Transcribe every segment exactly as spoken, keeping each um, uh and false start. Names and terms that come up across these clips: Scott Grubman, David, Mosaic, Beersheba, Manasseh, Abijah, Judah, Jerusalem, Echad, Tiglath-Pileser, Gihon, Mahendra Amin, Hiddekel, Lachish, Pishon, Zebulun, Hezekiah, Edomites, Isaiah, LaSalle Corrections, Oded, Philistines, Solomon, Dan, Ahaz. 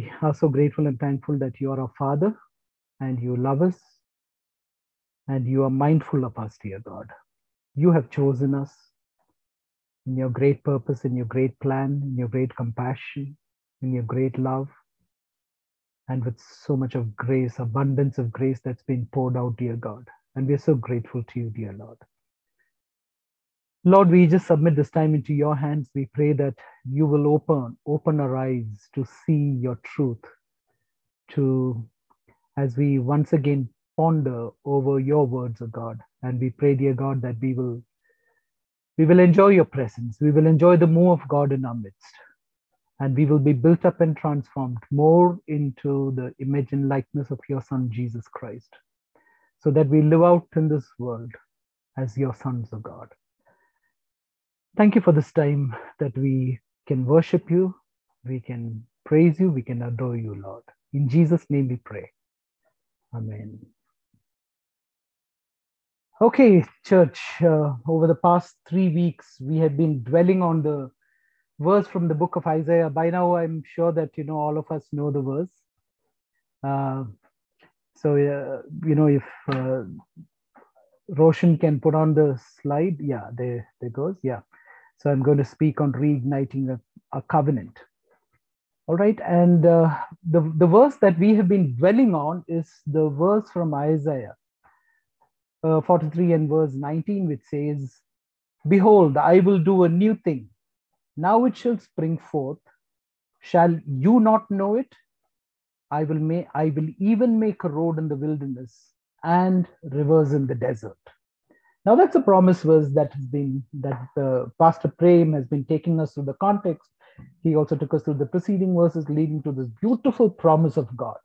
We are so grateful and thankful that you are our Father and you love us and you are mindful of us, dear God. You have chosen us in your great purpose, in your great plan, in your great compassion, in your great love, and with so much of grace, abundance of grace that's been poured out, dear God. And we are so grateful to you, dear Lord. Lord, we just submit this time into your hands. We pray that you will open, open our eyes to see your truth, to, as we once again ponder over your words, O God. And we pray, dear God, that we will, we will enjoy your presence. We will enjoy the move of God in our midst. And we will be built up and transformed more into the image and likeness of your Son, Jesus Christ, so that we live out in this world as your sons, O God. Thank you for this time that we can worship you, we can praise you, we can adore you, Lord. In Jesus' name we pray. Amen. Okay, church, uh, over the past three weeks, we have been dwelling on the verse from the book of Isaiah. By now, I'm sure that, you know, all of us know the verse. Uh, so, uh, you know, if... Uh, Roshan can put on the slide. Yeah, there, there goes. Yeah. So I'm going to speak on reigniting a, a covenant. All right. And uh, the, the verse that we have been dwelling on is the verse from Isaiah uh, forty-three and verse nineteen, which says, "Behold, I will do a new thing. Now it shall spring forth. Shall you not know it? I will, may, I will even make a road in the wilderness and rivers in the desert." Now that's a promise verse that has been, that uh, Pastor Prem has been taking us through the context. He also took us through the preceding verses leading to this beautiful promise of God.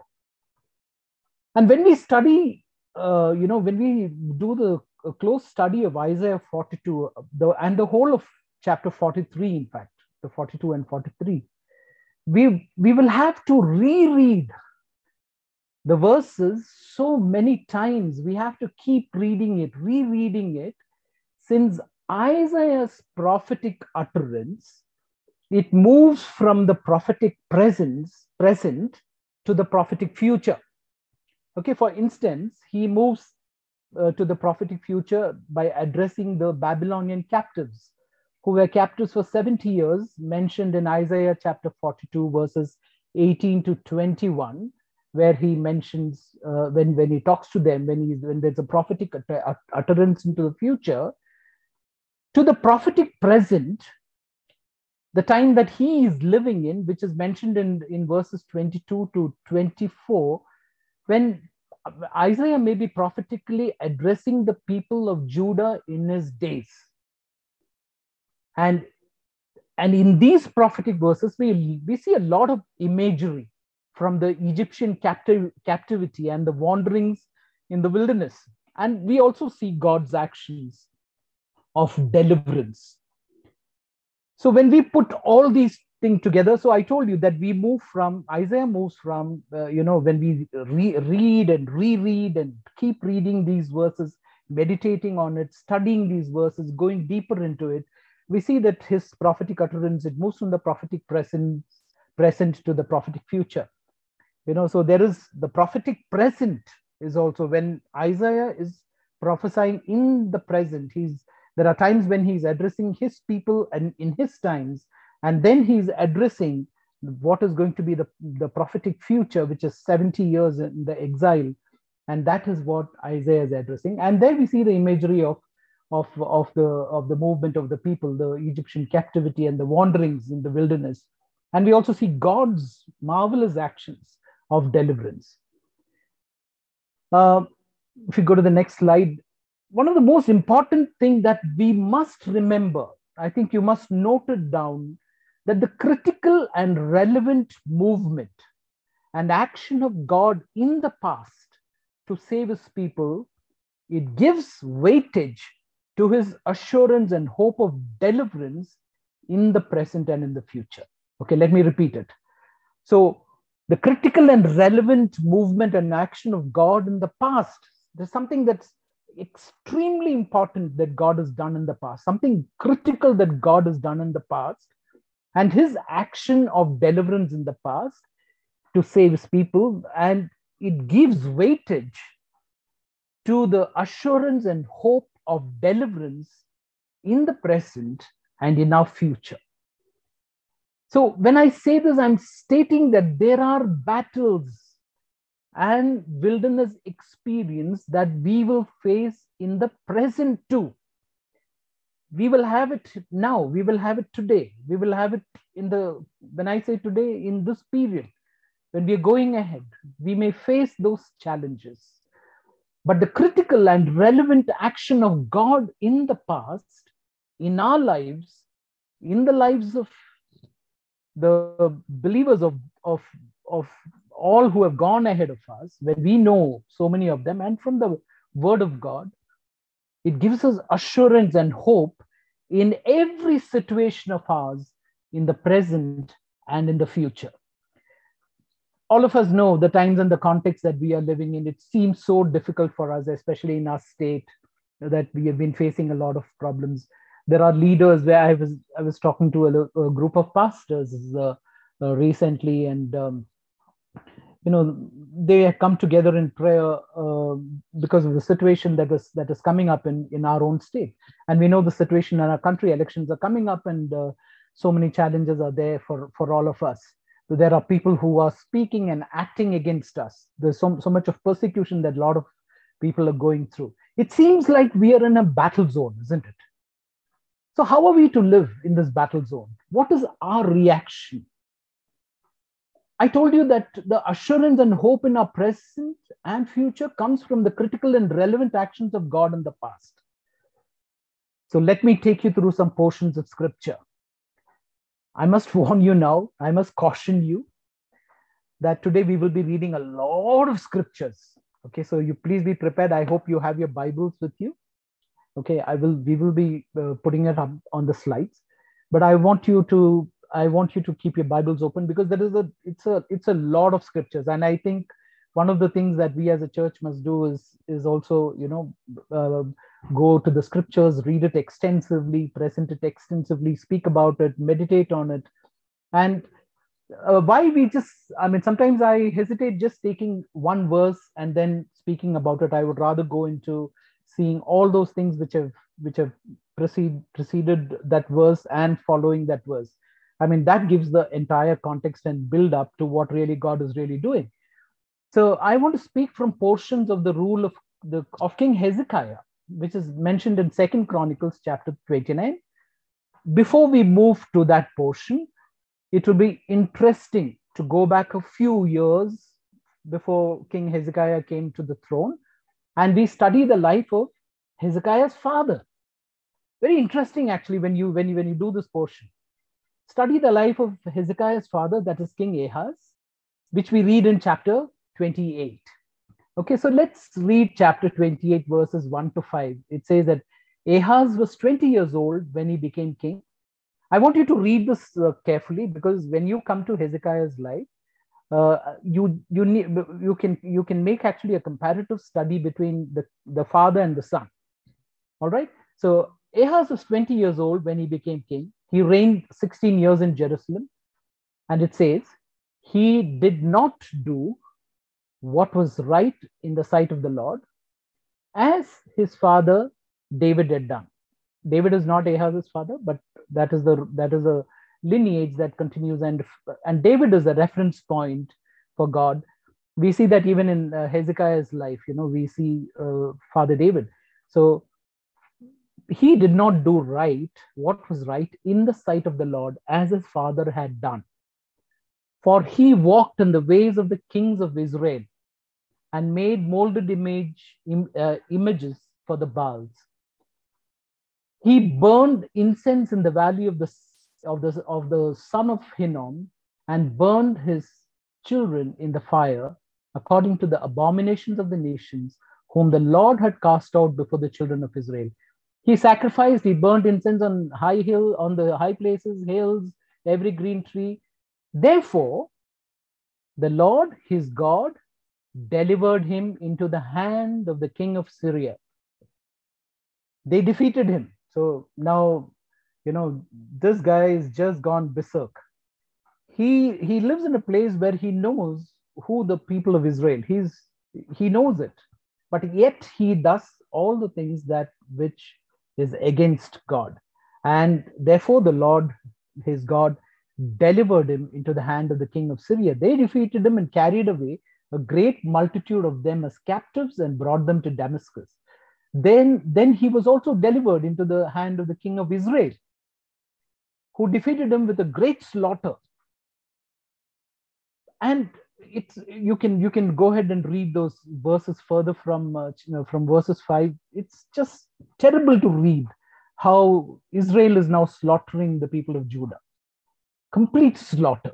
And when we study, uh, you know, when we do the close study of Isaiah forty-two the, and the whole of chapter forty-three, in fact, the forty-two and forty-three, we, we will have to reread the verses so many times. We have to keep reading it, rereading it, since Isaiah's prophetic utterance, it moves from the prophetic presence, present to the prophetic future. Okay, for instance, he moves uh, to the prophetic future by addressing the Babylonian captives, who were captives for seventy years, mentioned in Isaiah chapter forty-two, verses eighteen to twenty-one. Where he mentions, uh, when, when he talks to them, when, he's, when there's a prophetic utterance into the future, to the prophetic present, the time that he is living in, which is mentioned in, in verses twenty-two to twenty-four, when Isaiah may be prophetically addressing the people of Judah in his days. And, and in these prophetic verses, we, we see a lot of imagery from the Egyptian captive, captivity and the wanderings in the wilderness. And we also see God's actions of deliverance. So when we put all these things together, so I told you that we move from, Isaiah moves from, uh, you know, when we re read and reread and keep reading these verses, meditating on it, studying these verses, going deeper into it, we see that his prophetic utterance, it moves from the prophetic present, present to the prophetic future. You know, so there is the prophetic present is also when Isaiah is prophesying in the present. He's, there are times when he's addressing his people and in his times, and then he's addressing what is going to be the, the prophetic future, which is seventy years in the exile. And that is what Isaiah is addressing. And there we see the imagery of, of, of, the, of the movement of the people, the Egyptian captivity and the wanderings in the wilderness. And we also see God's marvelous actions of deliverance. Uh, if you go to the next slide, one of the most important things that we must remember, I think you must note it down, that the critical and relevant movement and action of God in the past to save his people, it gives weightage to his assurance and hope of deliverance in the present and in the future. Okay, let me repeat it. So, the critical and relevant movement and action of God in the past, there's something that's extremely important that God has done in the past, something critical that God has done in the past, and his action of deliverance in the past, to save his people, and it gives weightage to the assurance and hope of deliverance in the present and in our future. So when I say this, I'm stating that there are battles and wilderness experience that we will face in the present too. We will have it now, we will have it today, we will have it in the, when I say today, in this period, when we are going ahead, we may face those challenges. But the critical and relevant action of God in the past, in our lives, in the lives of the believers of, of, of all who have gone ahead of us, when we know so many of them, and from the Word of God, it gives us assurance and hope in every situation of ours in the present and in the future. All of us know the times and the context that we are living in. It seems so difficult for us, especially in our state, that we have been facing a lot of problems. There are leaders where I was, I was talking to a, a group of pastors uh, uh, recently, and um, you know, they have come together in prayer uh, because of the situation that is that is coming up in, in our own state. And we know the situation in our country, elections are coming up, and uh, so many challenges are there for, for all of us. So there are people who are speaking and acting against us. There's so, so much of persecution that a lot of people are going through. It seems like we are in a battle zone, isn't it? So how are we to live in this battle zone? What is our reaction? I told you that the assurance and hope in our present and future comes from the critical and relevant actions of God in the past. So let me take you through some portions of scripture. I must warn you now, I must caution you that today we will be reading a lot of scriptures. Okay, so you please be prepared. I hope you have your Bibles with you. Okay, I will, we will be uh, putting it up on the slides, but I want you to I want you to keep your Bibles open, because there is a it's a it's a lot of scriptures. And I think one of the things that we as a church must do is is also, you know, uh, go to the scriptures, read it extensively, present it extensively, speak about it, meditate on it. And uh, why we just I mean sometimes I hesitate just taking one verse and then speaking about it. I would rather go into seeing all those things which have which have precede, preceded that verse and following that verse. I mean, that gives the entire context and build up to what really God is really doing. So I want to speak from portions of the rule of the of King Hezekiah, which is mentioned in Second Chronicles chapter twenty-nine. Before we move to that portion, it will be interesting to go back a few years before King Hezekiah came to the throne, and we study the life of Hezekiah's father. Very interesting, actually, when you when you when you do this portion. Study the life of Hezekiah's father, that is King Ahaz, which we read in chapter twenty-eight. Okay, so let's read chapter twenty-eight, verses one to five. It says that Ahaz was twenty years old when he became king. I want you to read this uh, carefully, because when you come to Hezekiah's life, uh, you you need, you can you can make actually a comparative study between the, the father and the son. All right, so Ahaz was twenty years old when he became king. He reigned sixteen years in Jerusalem, and it says, he did not do what was right in the sight of the Lord, as his father David had done. David is not Ahaz's father, but that is the that is a lineage that continues, and, and David is a reference point for God. We see that even in uh, Hezekiah's life, you know, we see uh, Father David. So he did not do right, what was right in the sight of the Lord, as his father had done. For he walked in the ways of the kings of Israel and made molded image, im, uh, images for the Baals. He burned incense in the valley of the, of, the, of the son of Hinnom, and burned his children in the fire according to the abominations of the nations whom the Lord had cast out before the children of Israel. He sacrificed, he burnt incense on high hill, on the high places, hills, every green tree. Therefore, the Lord, his God, delivered him into the hand of the king of Syria. They defeated him. So now, you know, this guy is just gone berserk. he he lives in a place where he knows who the people of Israel, he's he knows it, but yet he does all the things that which is against God, and therefore the Lord his God delivered him into the hand of the king of Syria. They defeated him and carried away a great multitude of them as captives and brought them to Damascus. Then, then he was also delivered into the hand of the king of Israel, who defeated him with a great slaughter. And it's you can you can go ahead and read those verses further from uh, you know, from verses five. It's just terrible to read how Israel is now slaughtering the people of Judah. Complete slaughter.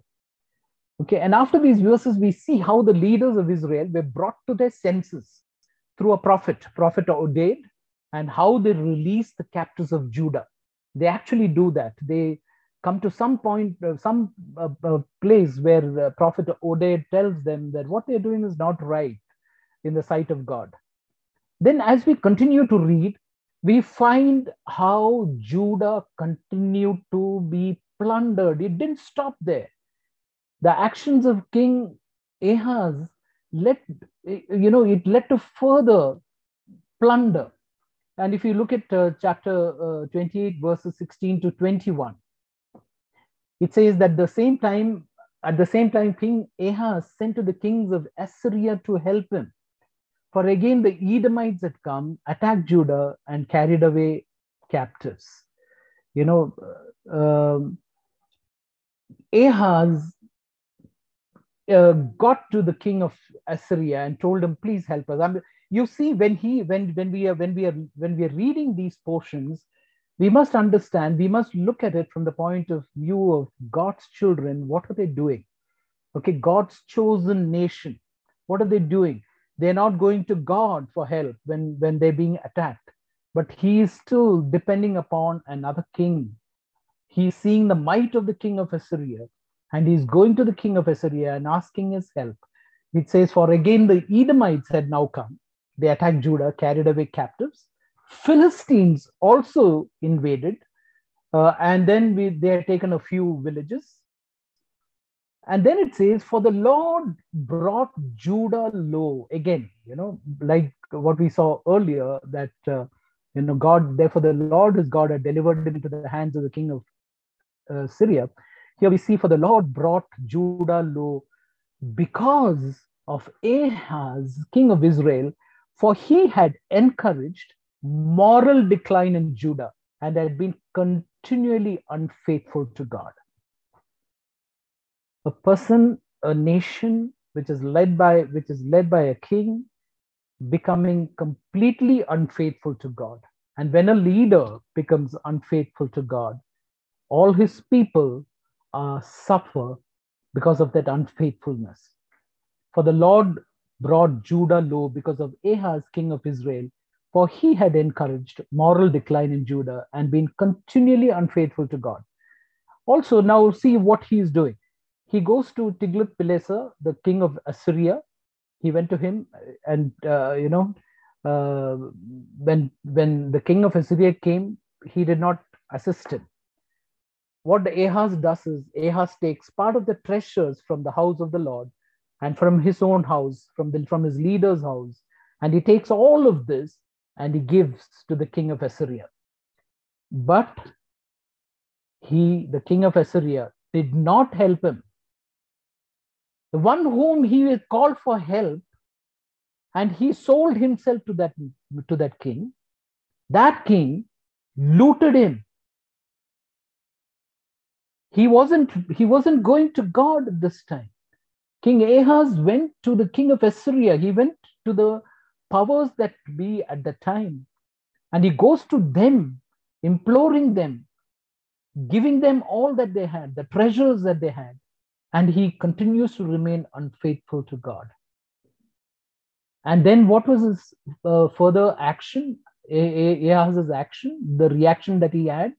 Okay, and after these verses, we see how the leaders of Israel were brought to their senses through a prophet, prophet Oded, and how they release the captives of Judah. They actually do that. They come to some point, uh, some uh, uh, place where uh, prophet Oded tells them that what they're doing is not right in the sight of God. Then as we continue to read, we find how Judah continued to be plundered. It didn't stop there. The actions of King Ahaz led, you know, it led to further plunder. And if you look at uh, chapter uh, twenty-eight, verses sixteen to twenty-one, it says that the same time, at the same time, King Ahaz sent to the kings of Assyria to help him. For again, the Edomites had come, attacked Judah, and carried away captives. You know, uh, Ahaz Uh, got to the king of Assyria and told him, "Please help us." I mean, you see, when he, when when we are when we are when we are reading these portions, we must understand. We must look at it from the point of view of God's children. What are they doing? Okay, God's chosen nation. What are they doing? They're not going to God for help when when they're being attacked, but he is still depending upon another king. He's seeing the might of the king of Assyria, and he's going to the king of Assyria and asking his help. It says, for again, the Edomites had now come. They attacked Judah, carried away captives. Philistines also invaded. Uh, and then we, they had taken a few villages. And then it says, for the Lord brought Judah low. Again, you know, like what we saw earlier, that, uh, you know, God, therefore the Lord his God had delivered him into the hands of the king of uh, Syria. Here we see, for the Lord brought Judah low because of Ahaz, king of Israel, for he had encouraged moral decline in Judah and had been continually unfaithful to God. A person, a nation which is led by, which is led by a king, becoming completely unfaithful to God. And when a leader becomes unfaithful to God, all his people Uh, suffer because of that unfaithfulness. For the Lord brought Judah low because of Ahaz, king of Israel, for he had encouraged moral decline in Judah and been continually unfaithful to God. Also, now see what he is doing. He goes to Tiglath-Pileser, the king of Assyria. He went to him, and uh, you know, uh, when when the king of Assyria came, he did not assist him. What Ahaz does is, Ahaz takes part of the treasures from the house of the Lord and from his own house, from, the, from his leader's house, and he takes all of this and he gives to the king of Assyria. But he, the king of Assyria, did not help him. The one whom he called for help, and he sold himself to that, to that king. That king looted him. He wasn't, he wasn't going to God at this time. King Ahaz went to the king of Assyria. He went to the powers that be at the time. And he goes to them, imploring them, giving them all that they had, the treasures that they had. And he continues to remain unfaithful to God. And then what was his uh, further action? Ahaz's action, the reaction that he had.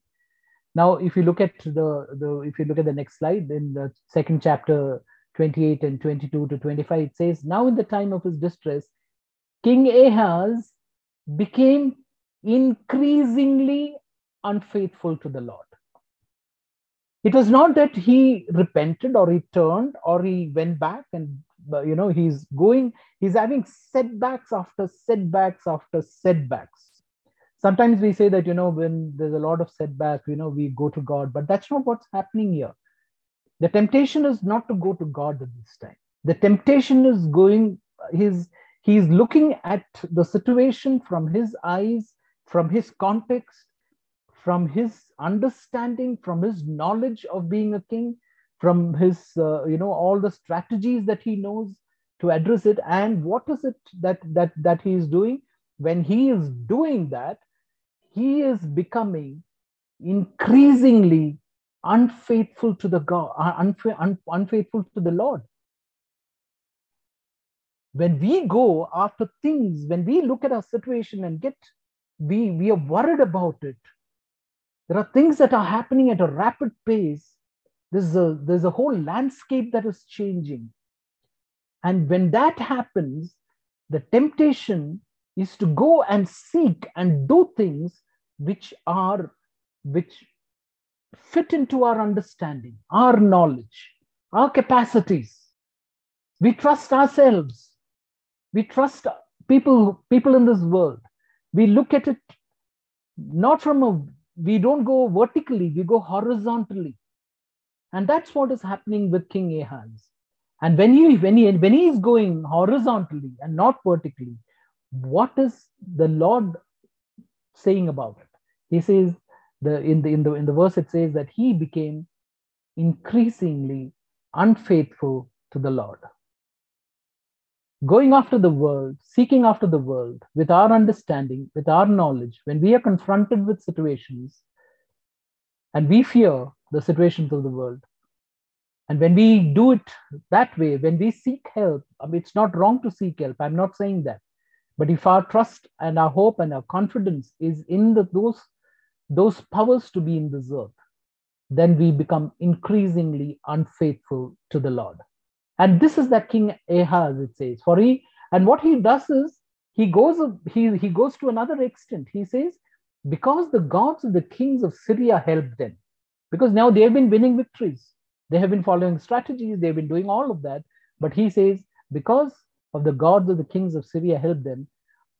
Now, if you look at the, the if you look at the next slide, in the second chapter, twenty-eight and twenty-two to twenty-five, it says, now in the time of his distress, King Ahaz became increasingly unfaithful to the Lord. It was not that he repented or he turned or he went back and, you know, he's going, he's having setbacks after setbacks after setbacks. Sometimes we say that, you know, when there's a lot of setback, you know, we go to God, but that's not what's happening here. The temptation is not to go to God at this time. The temptation is going, he's, he's looking at the situation from his eyes, from his context, from his understanding, from his knowledge of being a king, from his, uh, you know, all the strategies that he knows to address it. And what is it that, that, that he is doing? When he is doing that, he is becoming increasingly unfaithful to the God, unfa- un- unfaithful to the Lord. When we go after things, when we look at our situation and get, we, we are worried about it. There are things that are happening at a rapid pace. There's a, there's a whole landscape that is changing. And when that happens, the temptation is to go and seek and do things which are, which fit into our understanding, our knowledge, our capacities. We trust ourselves. We trust people, people in this world. We look at it not from a, we don't go vertically, we go horizontally. And that's what is happening with King Ahaz. And when he, when he, when he is going horizontally and not vertically, what is the Lord saying about it? He says, the, in, the, in, the, in the verse it says that he became increasingly unfaithful to the Lord. Going after the world, seeking after the world, with our understanding, with our knowledge, when we are confronted with situations and we fear the situations of the world, and when we do it that way, when we seek help, I mean, it's not wrong to seek help, I'm not saying that. But if our trust and our hope and our confidence is in the, those, those powers to be in this earth, then we become increasingly unfaithful to the Lord. And this is that King Ahaz, it says. For he, and what he does is, he goes, he, he goes to another extent. He says, because the gods of the kings of Syria helped them. Because now they have been winning victories. They have been following strategies. They've been doing all of that. But he says, because of the gods of the kings of Syria help them,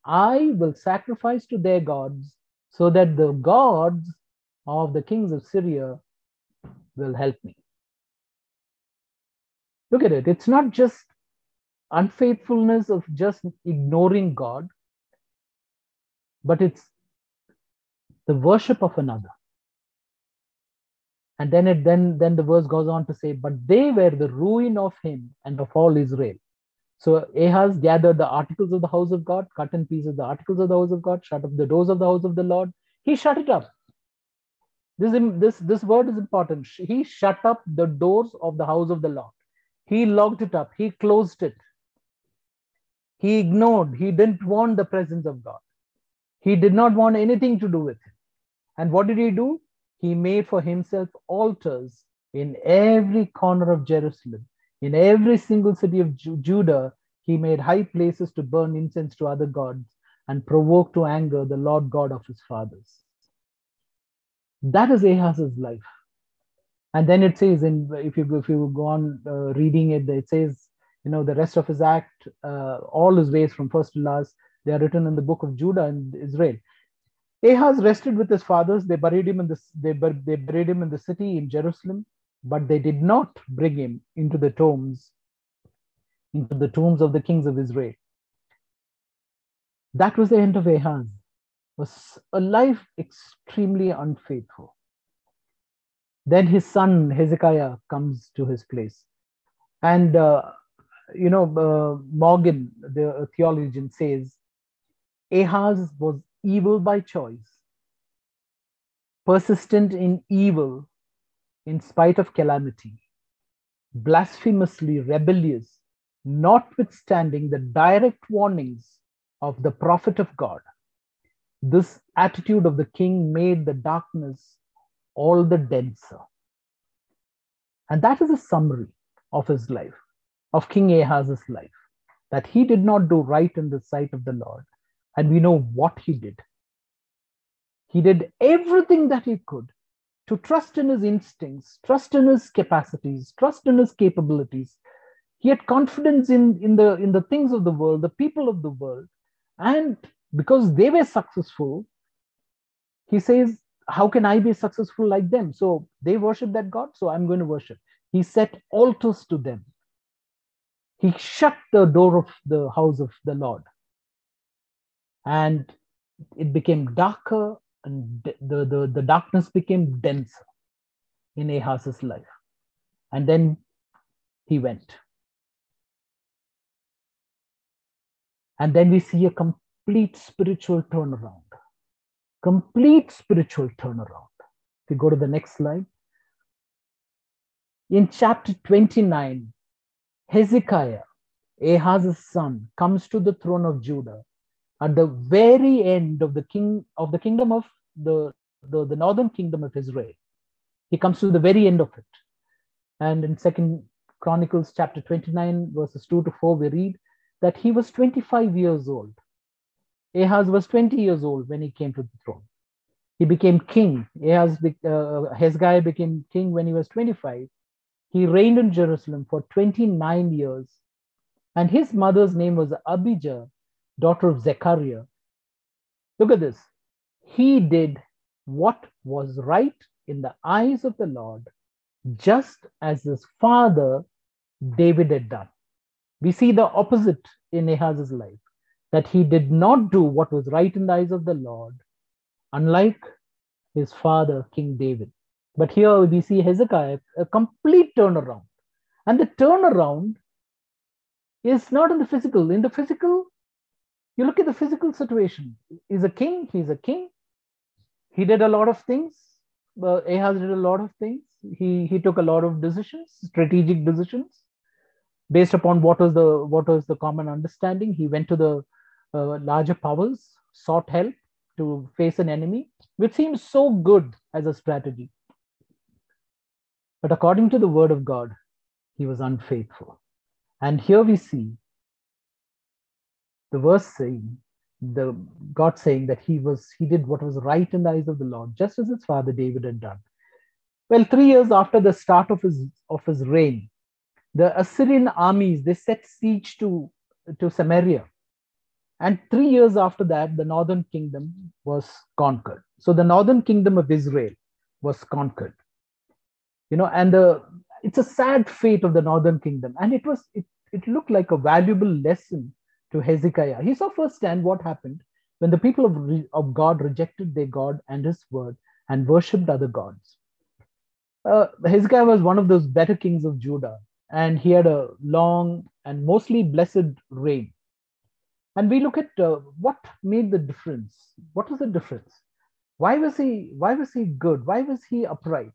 I will sacrifice to their gods so that the gods of the kings of Syria will help me. Look at it. It's not just unfaithfulness of just ignoring God, but it's the worship of another. And then it then, then the verse goes on to say, but they were the ruin of him and of all Israel. So Ahaz gathered the articles of the house of God, cut in pieces the articles of the house of God, shut up the doors of the house of the Lord. He shut it up. This, this, this word is important. He shut up the doors of the house of the Lord. He locked it up. He closed it. He ignored. He didn't want the presence of God. He did not want anything to do with him. And what did he do? He made for himself altars in every corner of Jerusalem. In every single city of Ju- Judah, he made high places to burn incense to other gods and provoke to anger the Lord God of his fathers. That is Ahaz's life. And then it says, in, if you if you go on uh, reading it, it says, you know, the rest of his act, uh, all his ways from first to last, they are written in the book of Judah and Israel. Ahaz rested with his fathers. They buried him in the they, bur- they buried him in the city in Jerusalem. But they did not bring him into the tombs, into the tombs of the kings of Israel. That was the end of Ahaz. Was a life extremely unfaithful. Then his son Hezekiah comes to his place, and uh, you know uh, Morgan, the theologian, says Ahaz was evil by choice, persistent in evil. In spite of calamity, blasphemously rebellious, notwithstanding the direct warnings of the prophet of God. This attitude of the king made the darkness all the denser. And that is a summary of his life, of King Ahaz's life, that he did not do right in the sight of the Lord. And we know what he did. He did everything that he could to trust in his instincts, trust in his capacities, trust in his capabilities. He had confidence in, in, the, in the things of the world, the people of the world. And because they were successful, he says, how can I be successful like them? So they worship that God, so I'm going to worship. He set altars to them. He shut the door of the house of the Lord. And it became darker, and the, the, the darkness became denser in Ahaz's life. And then he went. And then we see a complete spiritual turnaround. Complete spiritual turnaround. If you go to the next slide. In chapter twenty-nine, Hezekiah, Ahaz's son, comes to the throne of Judah at the very end of the king of the kingdom of the, the, the northern kingdom of Israel. He comes to the very end of it. And in Second Chronicles chapter twenty-nine, verses two to four, we read that he was twenty-five years old. Ahaz was twenty years old when he came to the throne. He became king. Ahaz, uh, Hezekiah became king when he was twenty-five. He reigned in Jerusalem for twenty-nine years. And his mother's name was Abijah, daughter of Zechariah. Look at this. He did what was right in the eyes of the Lord, just as his father David had done. We see the opposite in Ahaz's life, that he did not do what was right in the eyes of the Lord, unlike his father, King David. But here we see Hezekiah, a complete turnaround. And the turnaround is not in the physical. In the physical, you look at the physical situation. He's a king, he's a king. He did a lot of things. Uh, Ahaz did a lot of things. He, he took a lot of decisions, strategic decisions. Based upon what was the what was the common understanding, he went to the uh, larger powers, sought help to face an enemy, which seems so good as a strategy. But according to the word of God, he was unfaithful. And here we see the verse saying, the God saying that he was he did what was right in the eyes of the Lord, just as his father David had done. Well, three years after the start of his of his reign, the Assyrian armies, they set siege to, to Samaria. And three years after that, the northern kingdom was conquered. So the northern kingdom of Israel was conquered. You know, and the, it's a sad fate of the northern kingdom. And it was it, it looked like a valuable lesson to Hezekiah. He saw firsthand what happened when the people of, of God rejected their God and his word and worshipped other gods. Uh, Hezekiah was one of those better kings of Judah. And he had a long and mostly blessed reign. And we look at uh, what made the difference. What was the difference? Why was he, why was he good? Why was he upright?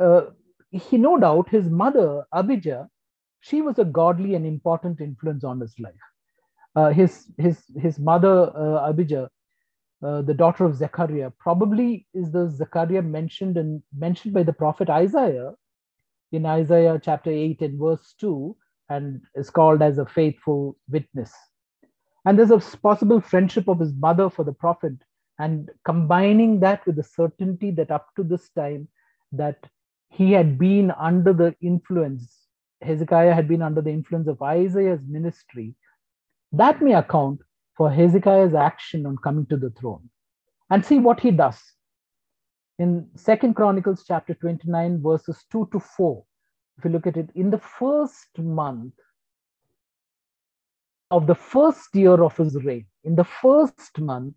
Uh, he, no doubt, his mother, Abijah, she was a godly and important influence on his life. Uh, his, his, his mother, uh, Abijah, uh, the daughter of Zechariah, probably is the Zechariah mentioned, and, mentioned by the prophet Isaiah, in Isaiah chapter eight and verse two, and is called as a faithful witness. And there's a possible friendship of his mother for the prophet, and combining that with the certainty that up to this time that he had been under the influence, Hezekiah had been under the influence of Isaiah's ministry, that may account for Hezekiah's action on coming to the throne. And see what he does. In Second Chronicles chapter twenty-nine, verses two to four, if you look at it, in the first month of the first year of his reign, in the first month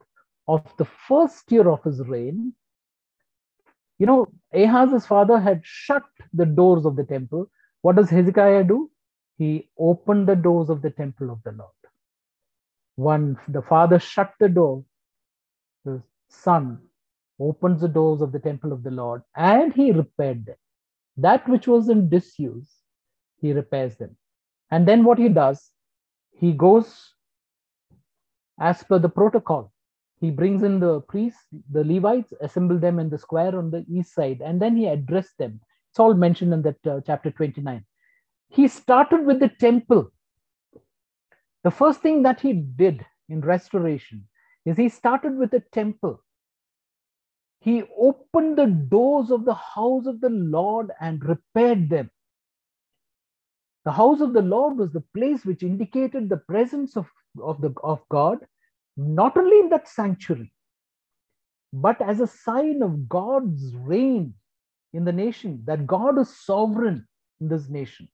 of the first year of his reign, you know, Ahaz's father had shut the doors of the temple. What does Hezekiah do? He opened the doors of the temple of the Lord. One, the father shut the door, the son opens the doors of the temple of the Lord, and he repaired them. That which was in disuse, he repairs them. And then what he does, he goes as per the protocol. He brings in the priests, the Levites, assemble them in the square on the east side, and then he addressed them. It's all mentioned in that uh, chapter twenty-nine. He started with the temple. The first thing that he did in restoration is he started with the temple. He opened the doors of the house of the Lord and repaired them. The house of the Lord was the place which indicated the presence of, of, the, of God, not only in that sanctuary, but as a sign of God's reign in the nation, that God is sovereign in this nation.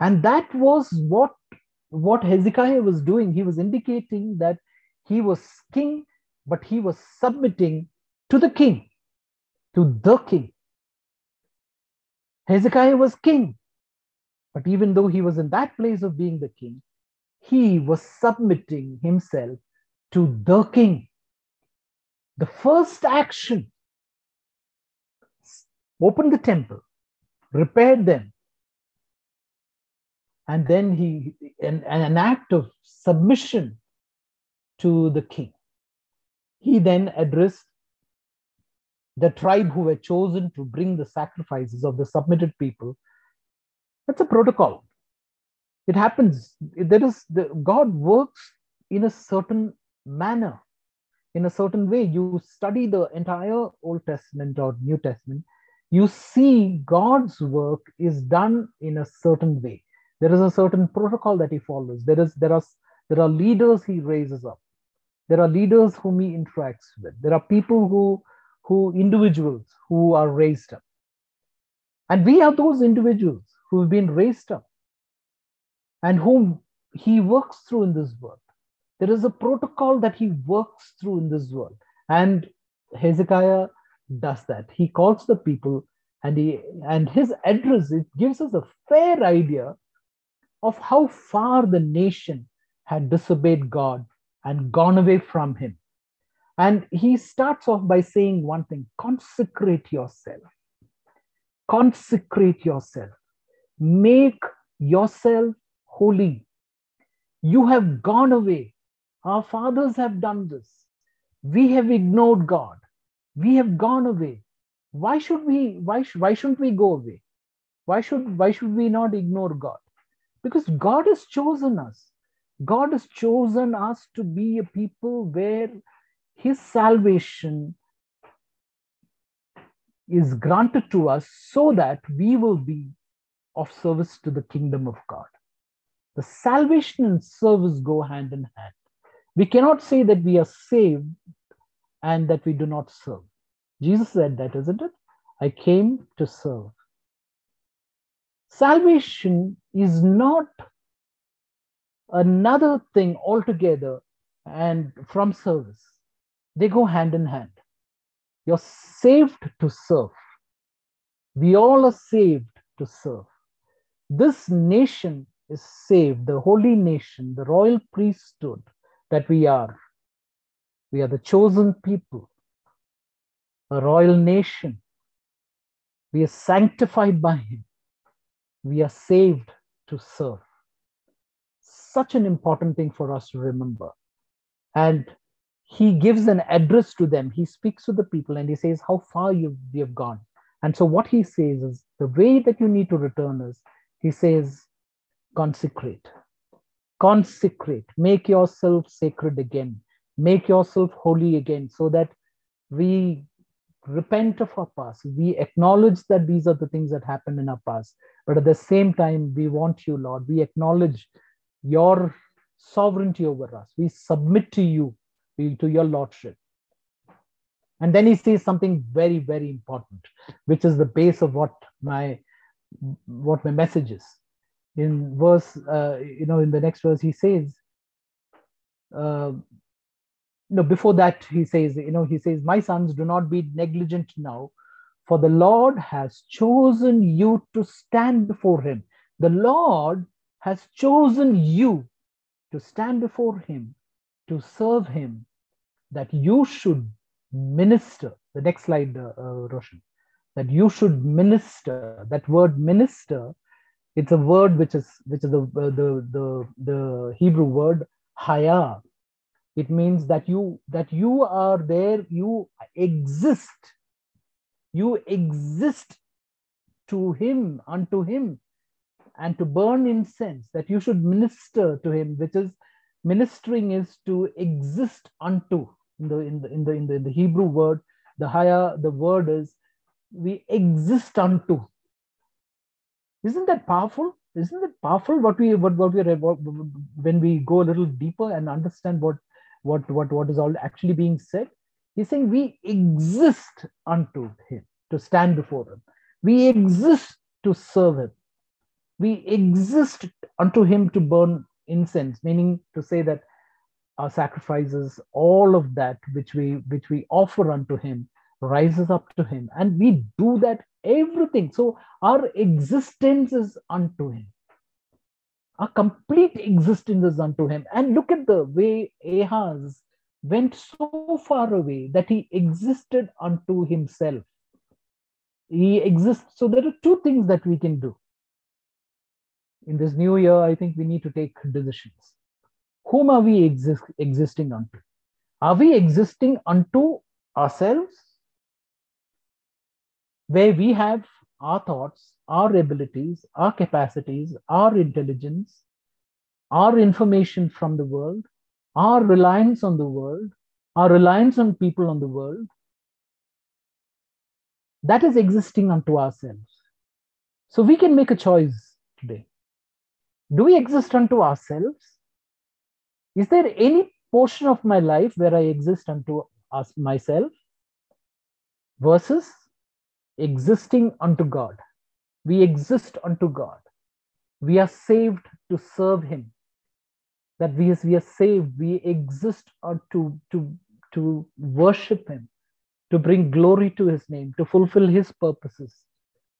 And that was what, what Hezekiah was doing. He was indicating that he was king, but he was submitting to the king, to the king. Hezekiah was king, but even though he was in that place of being the king, he was submitting himself to the king. The first action, opened the temple, repaired them, and then he, an, an act of submission to the king. He then addressed the tribe who were chosen to bring the sacrifices of the submitted people. That's a protocol. It happens. There is the, God works in a certain manner, in a certain way. You study the entire Old Testament or New Testament, you see God's work is done in a certain way. There is a certain protocol that he follows. There is there are there are leaders he raises up. There are leaders whom he interacts with. There are people who who individuals who are raised up, and we are those individuals who have been raised up and whom he works through in this world. There is a protocol that he works through in this world. And Hezekiah does that. He calls the people, and he and his address, it gives us a fair idea of how far the nation had disobeyed God and gone away from him. And he starts off by saying one thing: consecrate yourself. Consecrate yourself. Make yourself holy. You have gone away. Our fathers have done this. We have ignored God. We have gone away. Why should we? Why, sh- why shouldn't we go away? Why should, why should we not ignore God? Because God has chosen us. God has chosen us to be a people where his salvation is granted to us so that we will be of service to the kingdom of God. The salvation and service go hand in hand. We cannot say that we are saved and that we do not serve. Jesus said that, isn't it? I came to serve. Salvation is not another thing altogether and from service. They go hand in hand. You're saved to serve. We all are saved to serve. This nation is saved, the holy nation, the royal priesthood that we are. We are the chosen people, a royal nation. We are sanctified by him. We are saved to serve. Such an important thing for us to remember. And he gives an address to them. He speaks to the people and he says how far you have gone. And so what he says is the way that you need to return is, he says, consecrate, consecrate, make yourself sacred again, make yourself holy again, so that we repent of our past. We acknowledge that these are the things that happened in our past. But at the same time, we want you, Lord, we acknowledge your sovereignty over us. We submit to you, to your lordship. And then he says something very, very important, which is the base of what my what my message is. In verse, uh, you know, in the next verse, he says, uh, no, before that, he says, you know, he says, my sons, do not be negligent now, for the Lord has chosen you to stand before him. The Lord has chosen you to stand before him, to serve him, that you should minister. The next slide, uh, uh, Roshan, that you should minister. That word minister, it's a word which is which is the uh, the the the Hebrew word haya. It means that you that you are there. You exist. You exist to him, unto him, and to burn incense. That you should minister to him, which is ministering is to exist unto. In the, in the in the in the Hebrew word the higher the word is, we exist unto. Isn't that powerful? Isn't it powerful what we what, what we what, when we go a little deeper and understand what what what what is all actually being said? He's saying we exist unto him, to stand before him. We exist to serve him. We exist unto him to burn incense, meaning to say that our sacrifices, all of that which we which we offer unto him, rises up to him, and we do that everything. So our existence is unto him. Our complete existence is unto him. And look at the way Ahaz went so far away that he existed unto himself. He exists. So there are two things that we can do. In this new year, I think we need to take decisions. Whom are we exist, existing unto? Are we existing unto ourselves, where we have our thoughts, our abilities, our capacities, our intelligence, our information from the world, our reliance on the world, our reliance on people on the world? That is existing unto ourselves. So we can make a choice today. Do we exist unto ourselves? Is there any portion of my life where I exist unto myself versus existing unto God? We exist unto God. We are saved to serve him. That we, we are saved, we exist to, to, to worship him, to bring glory to his name, to fulfill his purposes.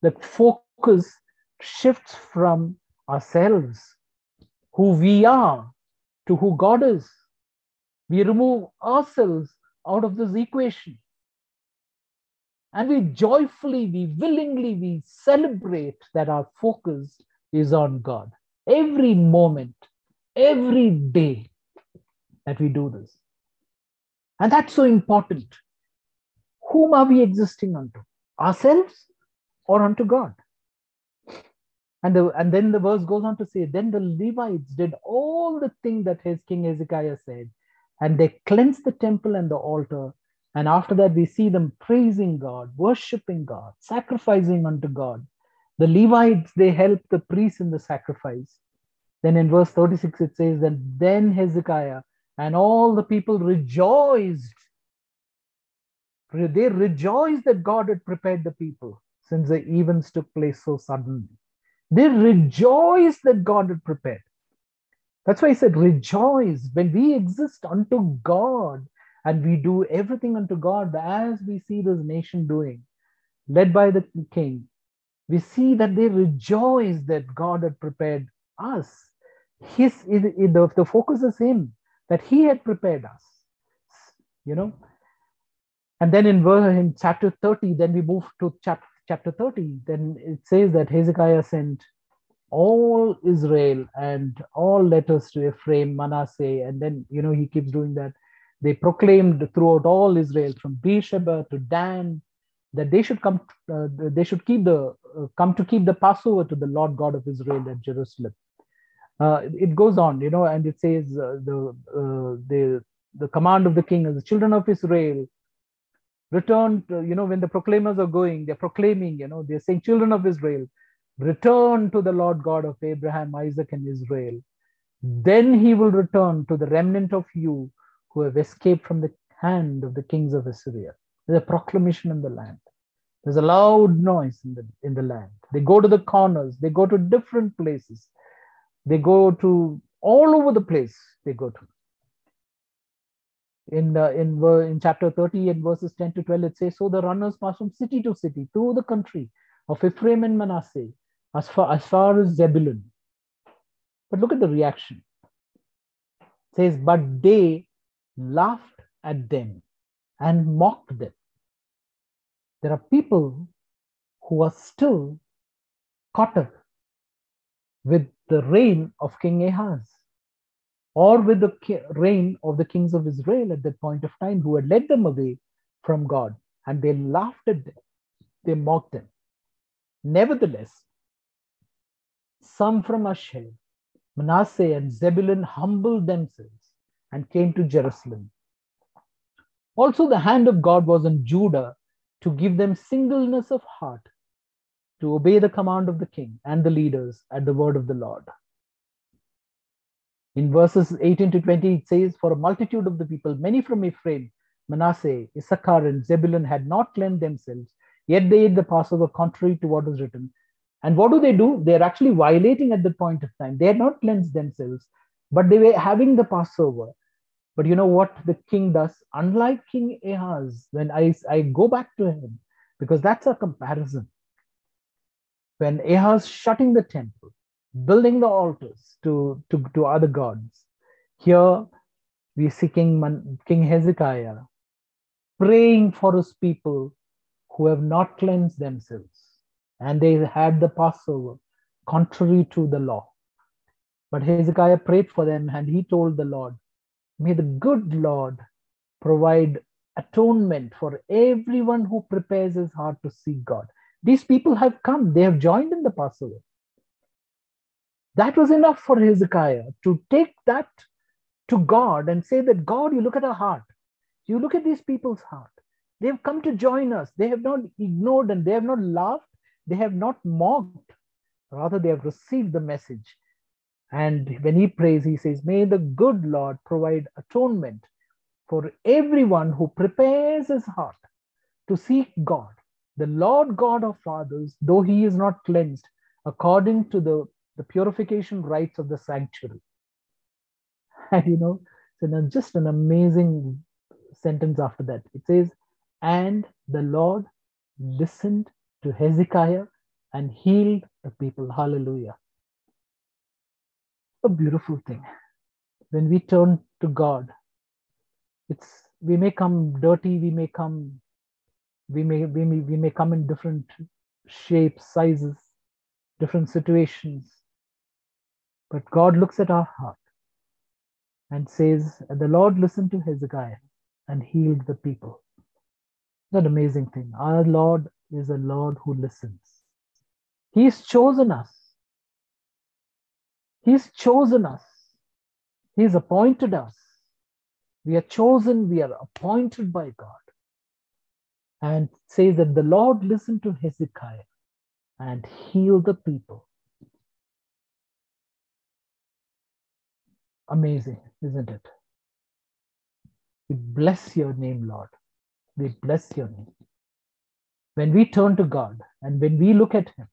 That focus shifts from ourselves, who we are, to who God is. We remove ourselves out of this equation. And we joyfully, we willingly, we celebrate that our focus is on God. Every moment, every day that we do this. And that's so important. Whom are we existing unto? Ourselves or unto God? And, the, and then the verse goes on to say, then the Levites did all the thing that his King Hezekiah said, and they cleansed the temple and the altar. And after that, we see them praising God, worshiping God, sacrificing unto God. The Levites, they help the priests in the sacrifice. Then in verse thirty-six, it says that then Hezekiah and all the people rejoiced. They rejoiced that God had prepared the people, since the events took place so suddenly. They rejoiced that God had prepared. That's why he said, rejoice. When we exist unto God, and we do everything unto God, as we see this nation doing, led by the king, we see that they rejoice that God had prepared us. His, the focus is him, that he had prepared us, you know. And then in verse in chapter thirty, then we move to chapter, chapter thirty, then it says that Hezekiah sent all Israel and all letters to Ephraim, Manasseh, and then, you know, he keeps doing that. They proclaimed throughout all Israel, from Beersheba to Dan, that they should come. Uh, they should keep the uh, come to keep the Passover to the Lord God of Israel at Jerusalem. Uh, it goes on, you know, and it says uh, the uh, the the command of the king is the children of Israel return. To, you know, when the proclaimers are going, they're proclaiming. You know, they're saying, children of Israel, return to the Lord God of Abraham, Isaac, and Israel. Then he will return to the remnant of you who have escaped from the hand of the kings of Assyria. There's a proclamation in the land. There's a loud noise in the, in the land. They go to the corners. They go to different places. They go to all over the place they go to. In, uh, in, in chapter thirty and verses ten to twelve, it says, so the runners passed from city to city through the country of Ephraim and Manasseh as far as, far as Zebulun. But look at the reaction. It says, but they laughed at them and mocked them. There are people who are still caught up with the reign of King Ahaz, or with the reign of the kings of Israel at that point of time, who had led them away from God, and they laughed at them, they mocked them. Nevertheless, some from Asher, Manasseh, and Zebulun humbled themselves and came to Jerusalem. Also, the hand of God was on Judah to give them singleness of heart, to obey the command of the king and the leaders at the word of the Lord. In verses eighteen to twenty, it says, for a multitude of the people, many from Ephraim, Manasseh, Issachar, and Zebulun had not cleansed themselves, yet they ate the Passover contrary to what was written. And what do they do? They're actually violating at that point of time. They had not cleansed themselves, but they were having the Passover. But you know what the king does? Unlike King Ahaz, when I, I go back to him, because that's a comparison. When Ahaz shutting the temple, building the altars to, to, to other gods, here we see King, King Hezekiah praying for his people who have not cleansed themselves. And they had the Passover, contrary to the law. But Hezekiah prayed for them, and he told the Lord, may the good Lord provide atonement for everyone who prepares his heart to seek God. These people have come. They have joined in the Passover. That was enough for Hezekiah to take that to God and say that, God, you look at our heart. You look at these people's heart. They have come to join us. They have not ignored and they have not laughed. They have not mocked, rather they have received the message. And when he prays, he says, may the good Lord provide atonement for everyone who prepares his heart to seek God, the Lord God of fathers, though he is not cleansed, according to the, the purification rites of the sanctuary. And you know, it's just an amazing sentence after that. It says, and the Lord listened to Hezekiah and healed the people. Hallelujah. A beautiful thing. When we turn to God, it's we may come dirty, we may come, we may, we may, we may come in different shapes, sizes, different situations. But God looks at our heart and says, and the Lord listened to Hezekiah and healed the people. That amazing thing. Our Lord is a Lord who listens. He's chosen us. He's chosen us. He's appointed us. We are chosen. We are appointed by God. And says that the Lord listened to Hezekiah and healed the people. Amazing, isn't it? We bless your name, Lord. We bless your name. When we turn to God and when we look at Him,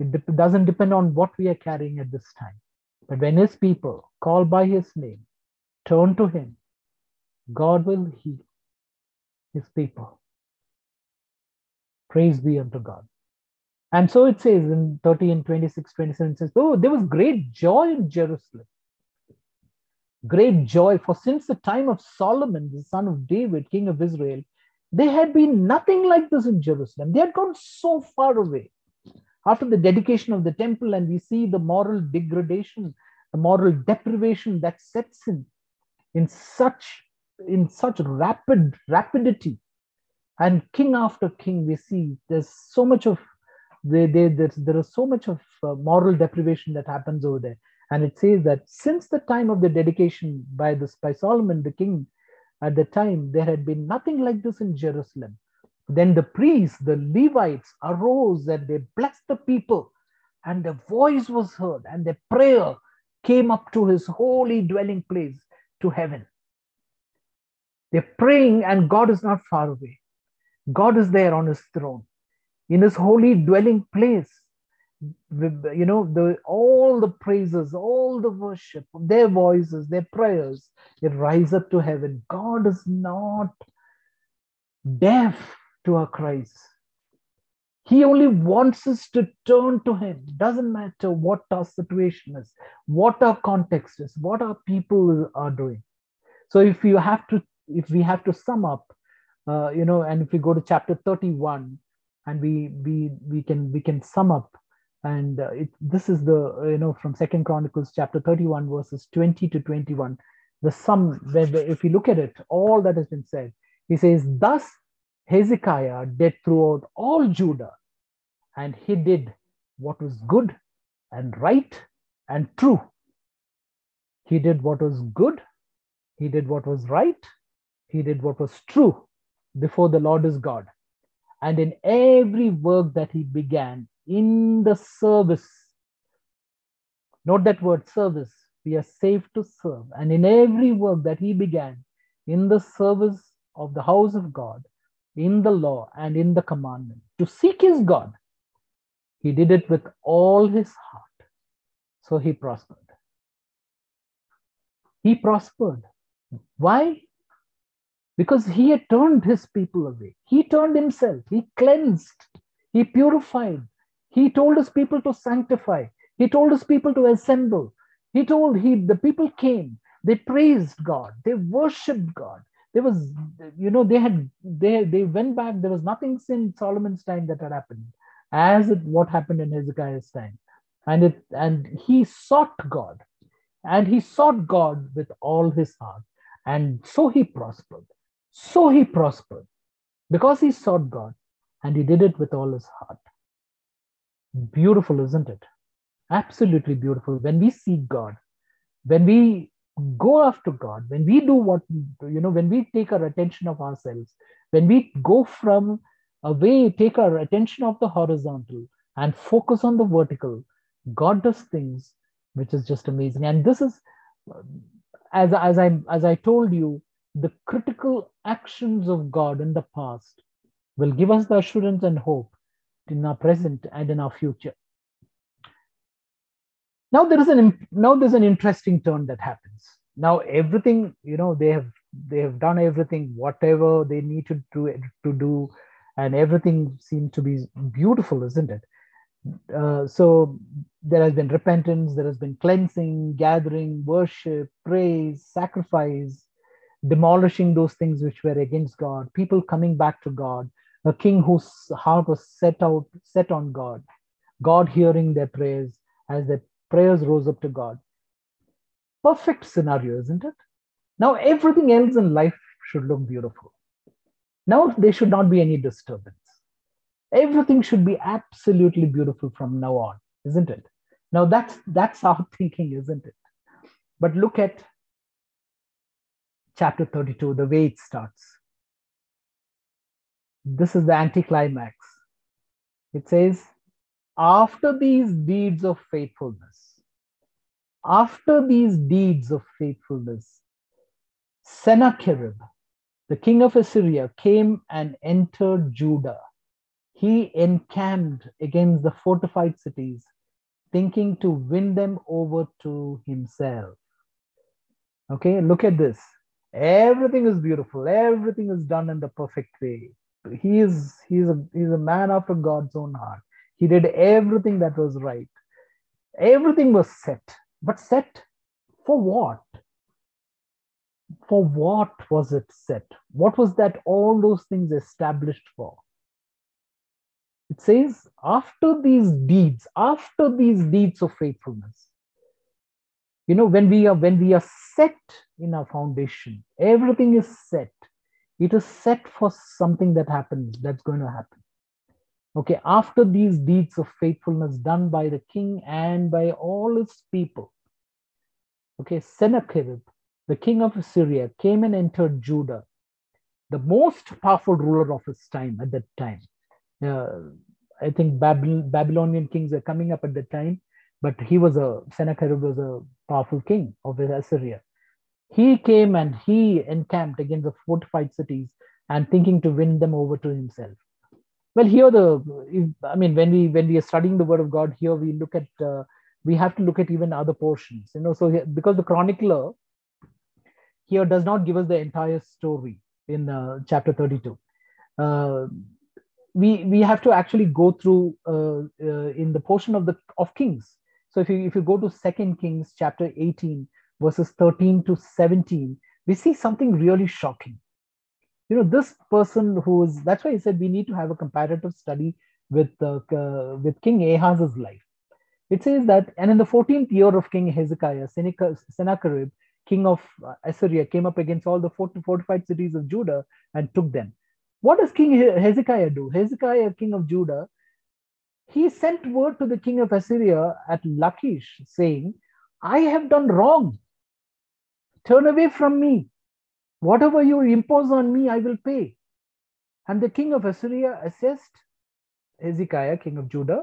it doesn't depend on what we are carrying at this time. But when His people call by His name, turn to Him, God will heal His people. Praise be unto God. And so it says in thirty and twenty-six, twenty-seven, it says, oh, there was great joy in Jerusalem. Great joy, for since the time of Solomon, the son of David, king of Israel, there had been nothing like this in Jerusalem. They had gone so far away. After the dedication of the temple, and we see the moral degradation, the moral deprivation that sets in in such, in such rapid rapidity. And king after king, we see there's so much of, they, they, there's, there is so much of uh, moral deprivation that happens over there. And it says that since the time of the dedication by, this, by Solomon, the king, at the time, there had been nothing like this in Jerusalem. Then the priests, the Levites, arose and they blessed the people, and their voice was heard, and their prayer came up to his holy dwelling place, to heaven. They're praying, and God is not far away. God is there on his throne, in his holy dwelling place. You know, the, all the praises, all the worship, their voices, their prayers, it rise up to heaven. God is not deaf to our cries. He only wants us to turn to Him. Doesn't matter what our situation is, what our context is, what our people are doing. So if you have to, if we have to sum up, uh, you know, and if we go to chapter thirty-one, and we we we can we can sum up. And it, this is the, you know, from Second Chronicles chapter thirty-one, verses twenty to twenty-one. The sum, if you look at it, all that has been said, he says, thus Hezekiah did throughout all Judah, and he did what was good and right and true. He did what was good, he did what was right, He did what was true before the Lord his God. And in every work that he began, in the service, note that word, service, we are safe to serve. And in every work that he began, in the service of the house of God, in the law and in the commandment, to seek his God, he did it with all his heart. So he prospered. He prospered. Why? Because he had turned his people away. He turned himself. He cleansed. He purified. He told his people to sanctify. He told his people to assemble. He told he, the people came. They praised God. They worshipped God. There was, you know, they had, they, they went back. There was nothing since Solomon's time that had happened, as it, what happened in Hezekiah's time. And it, and he sought God. And he sought God with all his heart. And so he prospered. So he prospered because he sought God and he did it with all his heart. Beautiful, isn't it? Absolutely beautiful. When we seek God, when we go after God, when we do what, you know, when we take our attention of ourselves, when we go from away, take our attention of the horizontal and focus on the vertical, God does things which is just amazing. And this is, as, as, I, as I told you, the critical actions of God in the past will give us the assurance and hope in our present and in our future. Now, there is an, now there's an interesting turn that happens. Now, everything, you know, they have, they have done everything, whatever they needed to, to do, and everything seemed to be beautiful, isn't it? Uh, so there has been repentance, there has been cleansing, gathering, worship, praise, sacrifice, demolishing those things which were against God, people coming back to God, a king whose heart was set out, set on God, God hearing their prayers as their prayers rose up to God. Perfect scenario, isn't it? Now everything else in life should look beautiful. Now there should not be any disturbance. Everything should be absolutely beautiful from now on, isn't it? Now that's that's our thinking, isn't it? But look at chapter thirty-two, the way it starts. This is the anticlimax. It says, after these deeds of faithfulness, after these deeds of faithfulness, Sennacherib, the king of Assyria, came and entered Judah. He encamped against the fortified cities, thinking to win them over to himself. Okay, look at this. Everything is beautiful. Everything is done in the perfect way. He is, he is a, he is a man after God's own heart. He did everything that was right. Everything was set. But set for what? For what was it set? What was that all those things established for? It says, after these deeds, after these deeds of faithfulness, you know, when we are when we are set in our foundation, everything is set. It is set for something that happens, that's going to happen. Okay, after these deeds of faithfulness done by the king and by all his people, okay, Sennacherib, the king of Assyria, came and entered Judah, the most powerful ruler of his time at that time. Uh, I think Bab- Babylonian kings were coming up at the time, but he was a, Sennacherib was a powerful king of Assyria. He came and he encamped against the fortified cities and thinking to win them over to himself. Well, here the, I mean, when we when we are studying the Word of God, here we look at, uh, we have to look at even other portions, you know. So here, because the chronicler here does not give us the entire story in uh, chapter thirty-two. Uh, We, we have to actually go through uh, uh, in the portion of the of Kings. So if you if you go to Second Kings chapter eighteen verses thirteen to seventeen, we see something really shocking. You know, this person who is, that's why he said we need to have a comparative study with uh, uh, with King Ahaz's life. It says that, and in the fourteenth year of King Hezekiah, Sennacherib, king of Assyria, came up against all the fortified cities of Judah and took them. What does King Hezekiah do? Hezekiah, king of Judah, he sent word to the king of Assyria at Lachish saying, I have done wrong. Turn away from me. Whatever you impose on me, I will pay. And the king of Assyria assessed Hezekiah, king of Judah,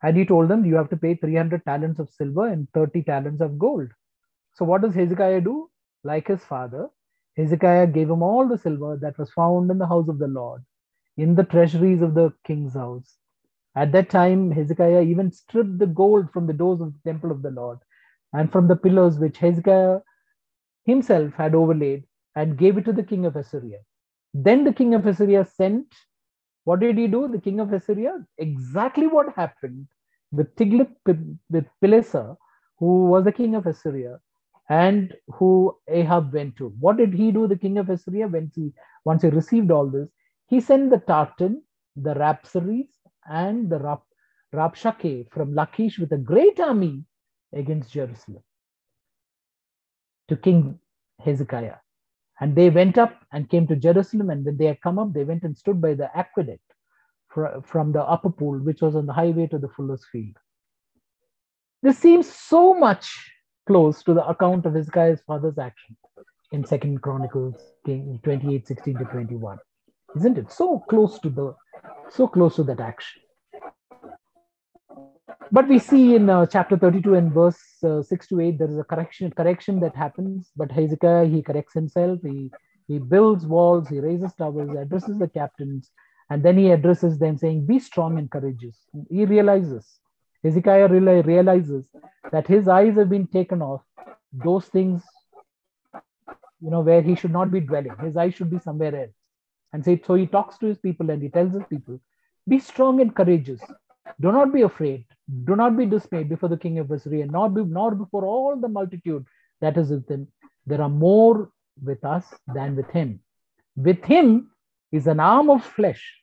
and he told them, you have to pay three hundred talents of silver and thirty talents of gold. So what does Hezekiah do? Like his father, Hezekiah gave him all the silver that was found in the house of the Lord, in the treasuries of the king's house. At that time, Hezekiah even stripped the gold from the doors of the temple of the Lord and from the pillars which Hezekiah himself had overlaid, and gave it to the king of Assyria. Then the king of Assyria sent, what did he do? The king of Assyria, exactly what happened with Tiglath-Pileser, who was the king of Assyria, and who Ahab went to. What did he do, the king of Assyria, when he, once he received all this? He sent the Tartan, the Rapseries, and the Rap, Rapshake from Lachish with a great army against Jerusalem to King Hezekiah. And they went up and came to Jerusalem, and when they had come up, they went and stood by the aqueduct fr- from the upper pool, which was on the highway to the fuller's field. This seems so much close to the account of Hezekiah's father's action in Second Chronicles twenty-eight, sixteen to twenty-one. Isn't it? So close to the, so close to that action. But we see in uh, chapter thirty-two and verse uh, six to eight, there is a correction correction that happens. But Hezekiah, he corrects himself. He, he builds walls, he raises towers, he addresses the captains, and then he addresses them saying, be strong and courageous. He realizes, Hezekiah really realizes that his eyes have been taken off those things, you know, where he should not be dwelling. His eyes should be somewhere else. And say, so he talks to his people and he tells his people, be strong and courageous. Do not be afraid. Do not be dismayed before the king of Assyria, nor, be, nor before all the multitude that is with him. There are more with us than with him. With him is an arm of flesh.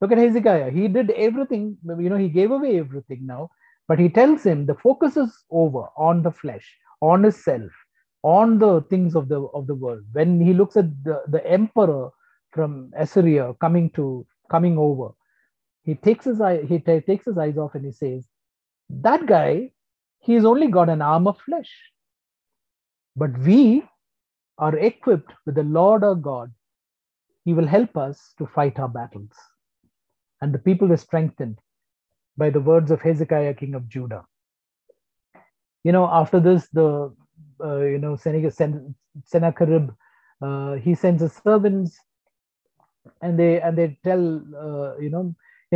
Look at Hezekiah. He did everything. You know, he gave away everything now. But he tells him the focus is over on the flesh, on his self, on the things of the of the world. When he looks at the, the emperor from Assyria coming to coming over, he takes his eye, he t- takes his eyes off and he says, that guy, he's only got an arm of flesh. But we are equipped with the Lord our God. He will help us to fight our battles. And the people were strengthened by the words of Hezekiah, king of Judah. You know, after this, the Uh, you know, Sen- Sennacherib, uh, he sends his servants, and they and they tell, uh, you know,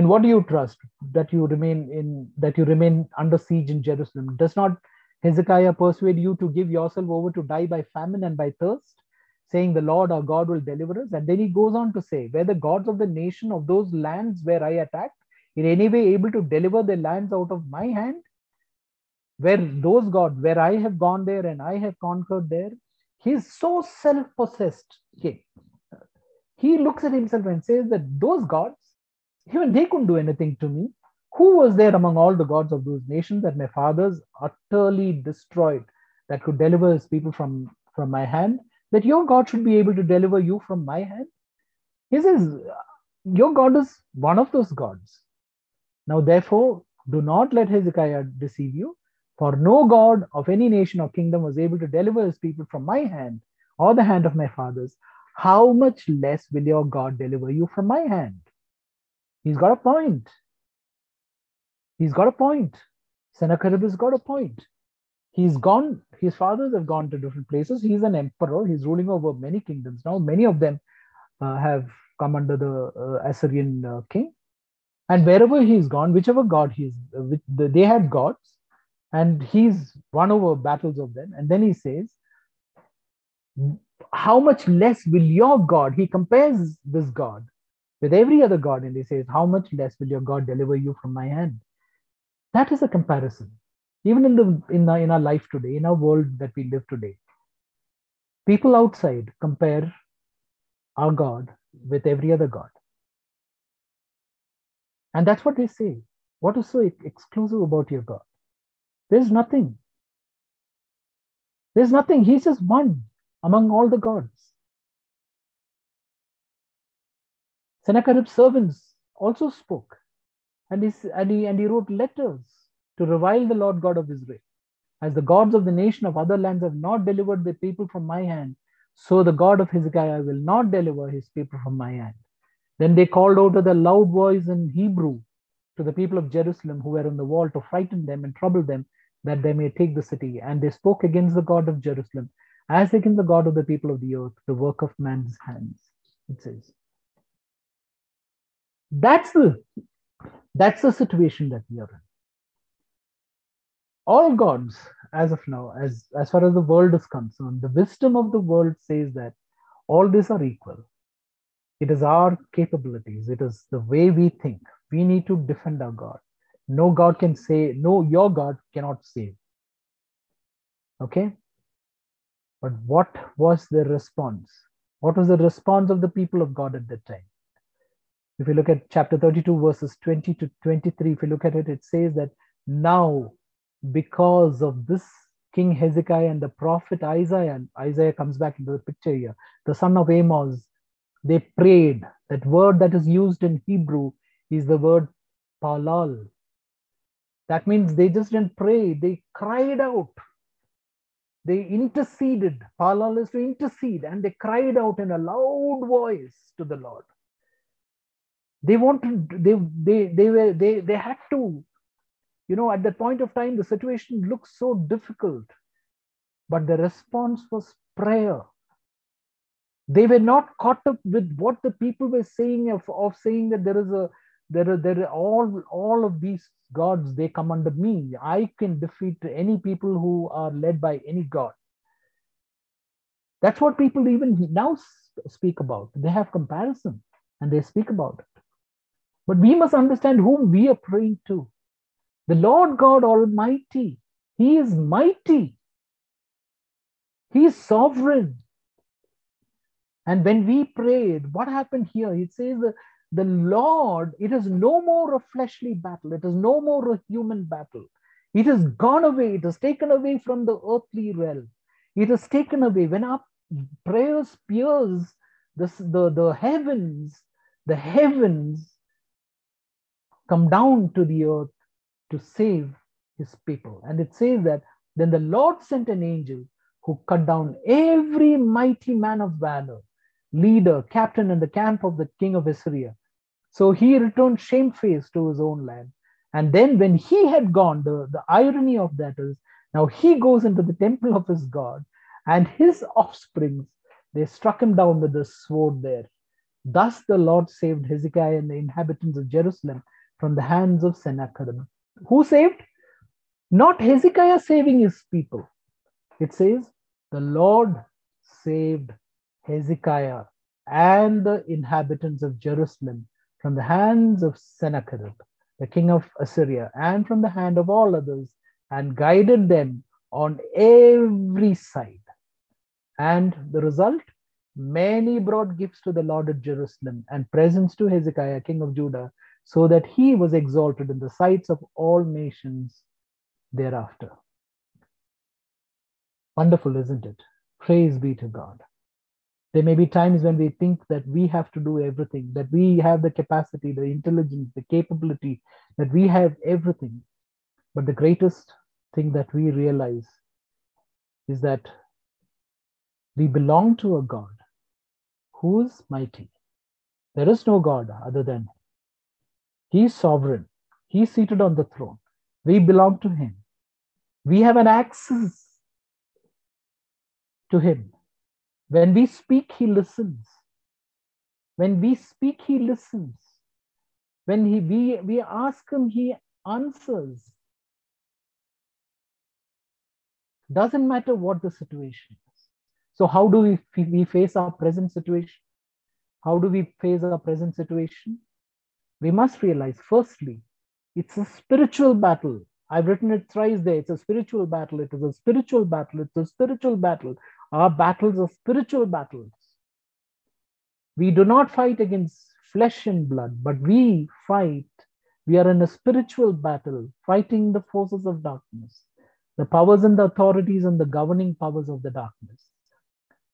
in what do you trust? That you remain in that you remain under siege in Jerusalem. Does not Hezekiah persuade you to give yourself over to die by famine and by thirst, saying, the Lord our God will deliver us? And then he goes on to say, were the gods of the nation of those lands where I attacked in any way able to deliver their lands out of my hand? Where those gods, where I have gone there and I have conquered there, he is so self-possessed. He, he looks at himself and says that those gods, even they couldn't do anything to me. Who was there among all the gods of those nations that my fathers utterly destroyed that could deliver his people from, from my hand? That your God should be able to deliver you from my hand? He says, your God is one of those gods. Now therefore, do not let Hezekiah deceive you. For no God of any nation or kingdom was able to deliver his people from my hand or the hand of my fathers. How much less will your God deliver you from my hand? He's got a point. He's got a point. Sennacherib has got a point. He's gone. His fathers have gone to different places. He's an emperor. He's ruling over many kingdoms now. Many of them uh, have come under the uh, Assyrian uh, king. And wherever he's gone, whichever God he's, uh, which, they had gods. And he's won over battles of them. And then he says, how much less will your God, he compares this God with every other God. And he says, how much less will your God deliver you from my hand? That is a comparison. Even in the in, the, in our life today, in our world that we live today, people outside compare our God with every other God. And that's what they say. What is so exclusive about your God? There's nothing. There's nothing. He's just one among all the gods. Sennacherib's servants also spoke. And he, and, he, and he wrote letters to revile the Lord God of Israel. As the gods of the nation of other lands have not delivered the people from my hand, so the God of Hezekiah will not deliver his people from my hand. Then they called out with a loud voice in Hebrew to the people of Jerusalem who were on the wall to frighten them and trouble them, that they may take the city. And they spoke against the God of Jerusalem, as against the God of the people of the earth, the work of man's hands, it says. That's the, that's the situation that we are in. All gods, as of now, as, as far as the world is concerned, the wisdom of the world says that all these are equal. It is our capabilities. It is the way we think. We need to defend our God. No God can say, no, your God cannot save. Okay? But what was the response? What was the response of the people of God at that time? If you look at chapter thirty-two, verses twenty to twenty-three, if you look at it, it says that now, because of this King Hezekiah and the prophet Isaiah, and Isaiah comes back into the picture here, the son of Amos, they prayed. That word that is used in Hebrew is the word palal. That means they just didn't pray, they cried out. They interceded. Palal is to intercede, and they cried out in a loud voice to the Lord. They wanted, they they they were they they had to. You know, at that point of time, the situation looked so difficult, but the response was prayer. They were not caught up with what the people were saying of, of saying that there is a there are there are all all of these gods, they come under me. I can defeat any people who are led by any god. That's what people even now speak about. They have comparison and they speak about it. But we must understand whom we are praying to. The Lord God Almighty, He is mighty. He is sovereign. And when we prayed, what happened here? It says that the Lord, it is no more a fleshly battle. It is no more a human battle. It has gone away. It is taken away from the earthly realm. It is taken away. When our prayers pierce the, the, the heavens, the heavens come down to the earth to save his people. And it says that then the Lord sent an angel who cut down every mighty man of valor, leader, captain in the camp of the king of Assyria. So he returned shamefaced to his own land. And then when he had gone, the, the irony of that is, now he goes into the temple of his God, and his offspring, they struck him down with the sword there. Thus the Lord saved Hezekiah and the inhabitants of Jerusalem from the hands of Sennacherib. Who saved? Not Hezekiah saving his people. It says, the Lord saved Hezekiah and the inhabitants of Jerusalem from the hands of Sennacherib, the king of Assyria, and from the hand of all others, and guided them on every side. And the result? Many brought gifts to the Lord at Jerusalem and presents to Hezekiah, king of Judah, so that he was exalted in the sights of all nations thereafter. Wonderful, isn't it? Praise be to God. There may be times when we think that we have to do everything, that we have the capacity, the intelligence, the capability, that we have everything. But the greatest thing that we realize is that we belong to a God who is mighty. There is no God other than Him. He is sovereign. He is seated on the throne. We belong to Him. We have an access to Him. When we speak, He listens. When we speak, He listens. When he, we, we ask Him, He answers. Doesn't matter what the situation is. So how do we, we face our present situation? How do we face our present situation? We must realize, firstly, it's a spiritual battle. I've written it thrice there. It's a spiritual battle. It is a spiritual battle. It's a spiritual battle. Our battles are spiritual battles. We do not fight against flesh and blood, but we fight. We are in a spiritual battle, fighting the forces of darkness, the powers and the authorities and the governing powers of the darkness.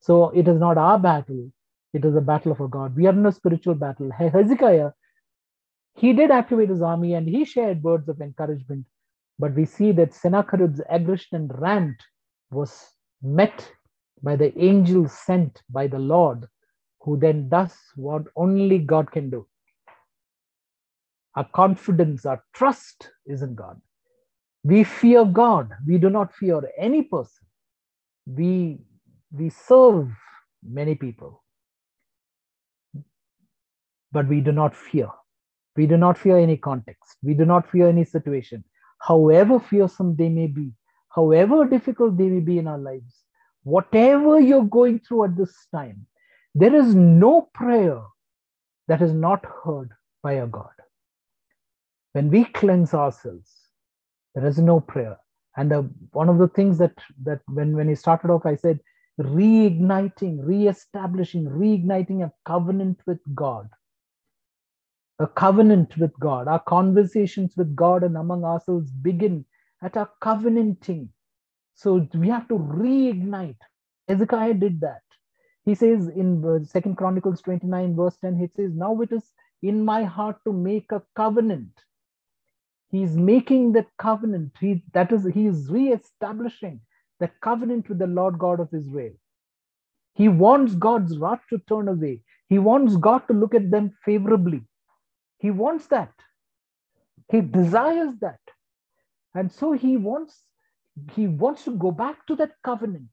So it is not our battle. It is a battle of our God. We are in a spiritual battle. Hezekiah, he did activate his army and he shared words of encouragement But we see that Sennacherib's aggression and rant was met by the angel sent by the Lord, who then does what only God can do. Our confidence, our trust is in God. We fear God. We do not fear any person. We, we serve many people, but we do not fear. We do not fear any context. We do not fear any situation. However fearsome they may be, however difficult they may be in our lives, whatever you're going through at this time, there is no prayer that is not heard by our God. When we cleanse ourselves, there is no prayer. And the, one of the things that, that when, when he started off, I said, reigniting, reestablishing, reigniting a covenant with God. A covenant with God. Our conversations with God and among ourselves begin at our covenanting. So we have to reignite. Hezekiah did that. He says in Second Chronicles twenty-nine, verse ten, it says, now it is in my heart to make a covenant. He's making that covenant. He, that is, he is reestablishing the covenant with the Lord God of Israel. He wants God's wrath to turn away. He wants God to look at them favorably. He wants that. He desires that. And so he wants, he wants to go back to that covenant.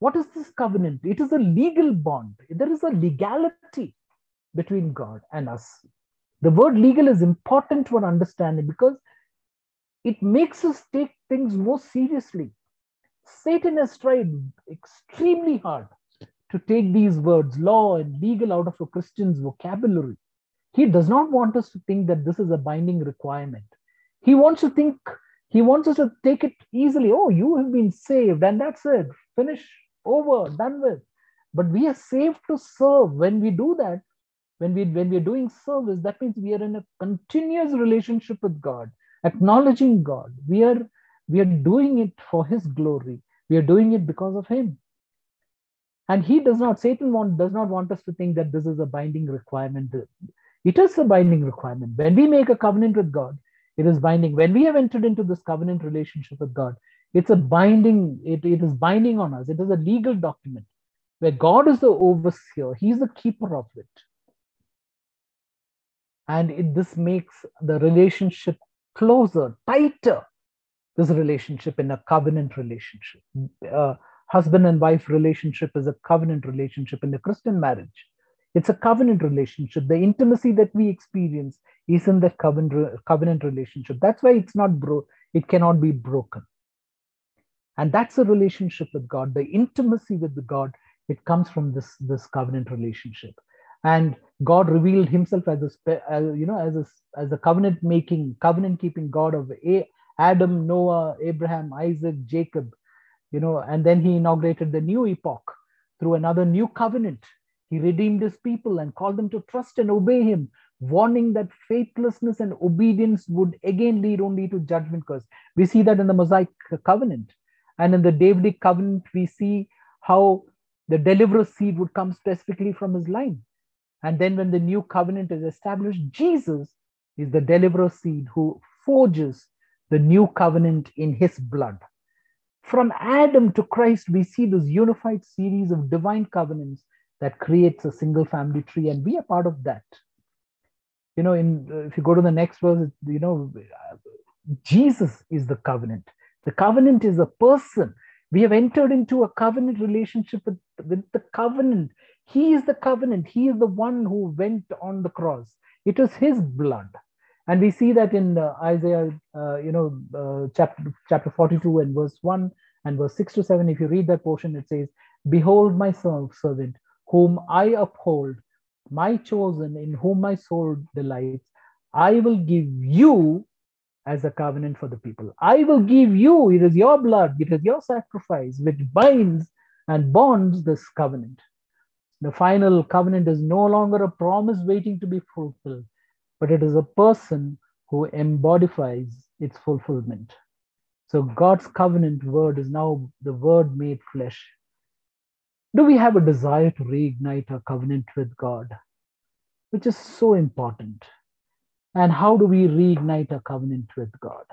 What is this covenant? It is a legal bond. There is a legality between God and us. The word legal is important for understanding because it makes us take things more seriously. Satan has tried extremely hard to take these words, law and legal, out of a Christian's vocabulary. He does not want us to think that this is a binding requirement. He wants to think, he wants us to take it easily. Oh, you have been saved and that's it. Finish, over, done with. But we are saved to serve. When we do that, when we, when we are doing service, that means we are in a continuous relationship with God, acknowledging God. We are, we are doing it for His glory. We are doing it because of Him. And He does not, Satan want, does not want us to think that this is a binding requirement. It is a binding requirement. When we make a covenant with God, it is binding. When we have entered into this covenant relationship with God, it's a binding, it, it is binding on us. It is a legal document where God is the overseer. He's the keeper of it. And it, this makes the relationship closer, tighter, this relationship in a covenant relationship. Uh, husband and wife relationship is a covenant relationship in the Christian marriage. It's a covenant relationship. The intimacy that we experience is in the covenant, covenant relationship. That's why it's not bro- it cannot be broken. And that's a relationship with God. The intimacy with God, it comes from this, this covenant relationship. And God revealed Himself as a, as, you know, as a, as a covenant-making, covenant-keeping God of a- Adam, Noah, Abraham, Isaac, Jacob. You know, and then He inaugurated the new epoch through another new covenant. He redeemed His people and called them to trust and obey Him, warning that faithlessness and obedience would again lead only to judgment curse. We see that in the Mosaic covenant. And in the Davidic covenant, we see how the deliverer seed would come specifically from his line. And then when the new covenant is established, Jesus is the deliverer seed who forges the new covenant in His blood. From Adam to Christ, we see this unified series of divine covenants that creates a single family tree, and we are part of that. You know, in uh, if you go to the next verse, you know, uh, Jesus is the covenant. The covenant is a person. We have entered into a covenant relationship with, with the covenant. He is the covenant. He is the one who went on the cross. It was His blood. And we see that in uh, Isaiah, uh, you know, uh, chapter, chapter forty-two and verse one and verse six to seven. If you read that portion, it says, behold my servant, whom I uphold, my chosen, in whom my soul delights. I will give you as a covenant for the people. I will give you, it is your blood, it is your sacrifice, which binds and bonds this covenant. The final covenant is no longer a promise waiting to be fulfilled, but it is a person who embodies its fulfillment. So God's covenant word is now the word made flesh. Do we have a desire to reignite our covenant with God, which is so important? And how do we reignite our covenant with God?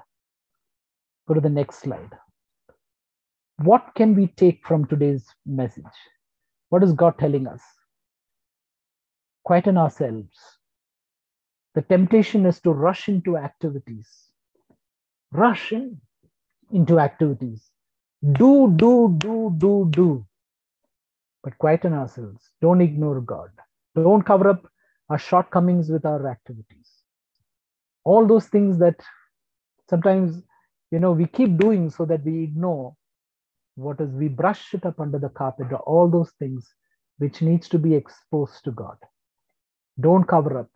Go to the next slide. What can we take from today's message? What is God telling us? Quieten ourselves. The temptation is to rush into activities. Rush in, into activities. Do, do, do, do, do. But quieten ourselves. Don't ignore God. Don't cover up our shortcomings with our activities. All those things that sometimes, you know, we keep doing so that we ignore what is, we brush it up under the carpet, or all those things which needs to be exposed to God. Don't cover up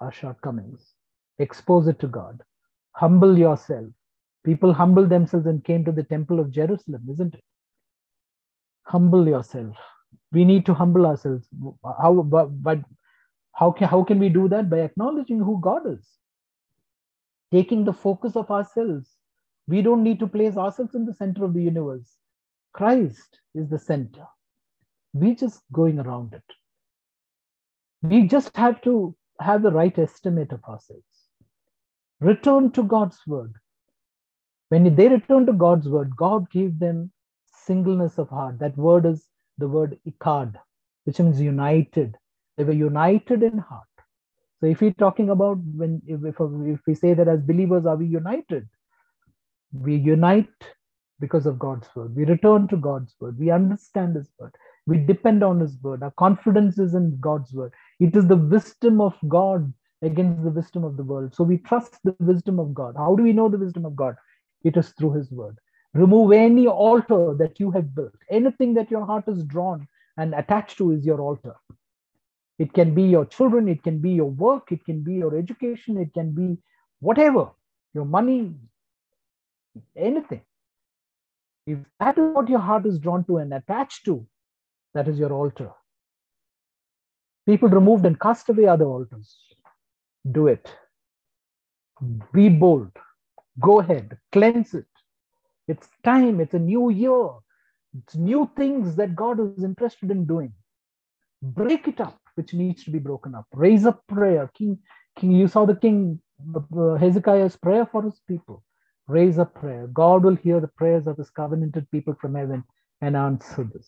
our shortcomings. Expose it to God. Humble yourself. People humble themselves and came to the temple of Jerusalem, isn't it? Humble yourself. We need to humble ourselves. How, but how can, how can we do that? By acknowledging who God is. Taking the focus of ourselves. We don't need to place ourselves in the center of the universe. Christ is the center. We're just going around it. We just have to have the right estimate of ourselves. Return to God's word. When they returned to God's word, God gave them singleness of heart. That word is the word Echad, which means united. They were united in heart. So if we're talking about, when if, if we say that as believers, are we united? We unite because of God's word. We return to God's word. We understand His word. We depend on His word. Our confidence is in God's word. It is the wisdom of God against the wisdom of the world. So we trust the wisdom of God. How do we know the wisdom of God? It is through His word. Remove any altar that you have built. Anything that your heart is drawn and attached to is your altar. It can be your children. It can be your work. It can be your education. It can be whatever, your money, anything. If that is what your heart is drawn to and attached to, that is your altar. People removed and cast away other altars. Do it. Be bold. Go ahead. Cleanse it. It's time. It's a new year. It's new things that God is interested in doing. Break it up, which needs to be broken up. Raise up prayer. King, King, you saw the king, uh, Hezekiah's prayer for his people. Raise up prayer. God will hear the prayers of His covenanted people from heaven and answer this.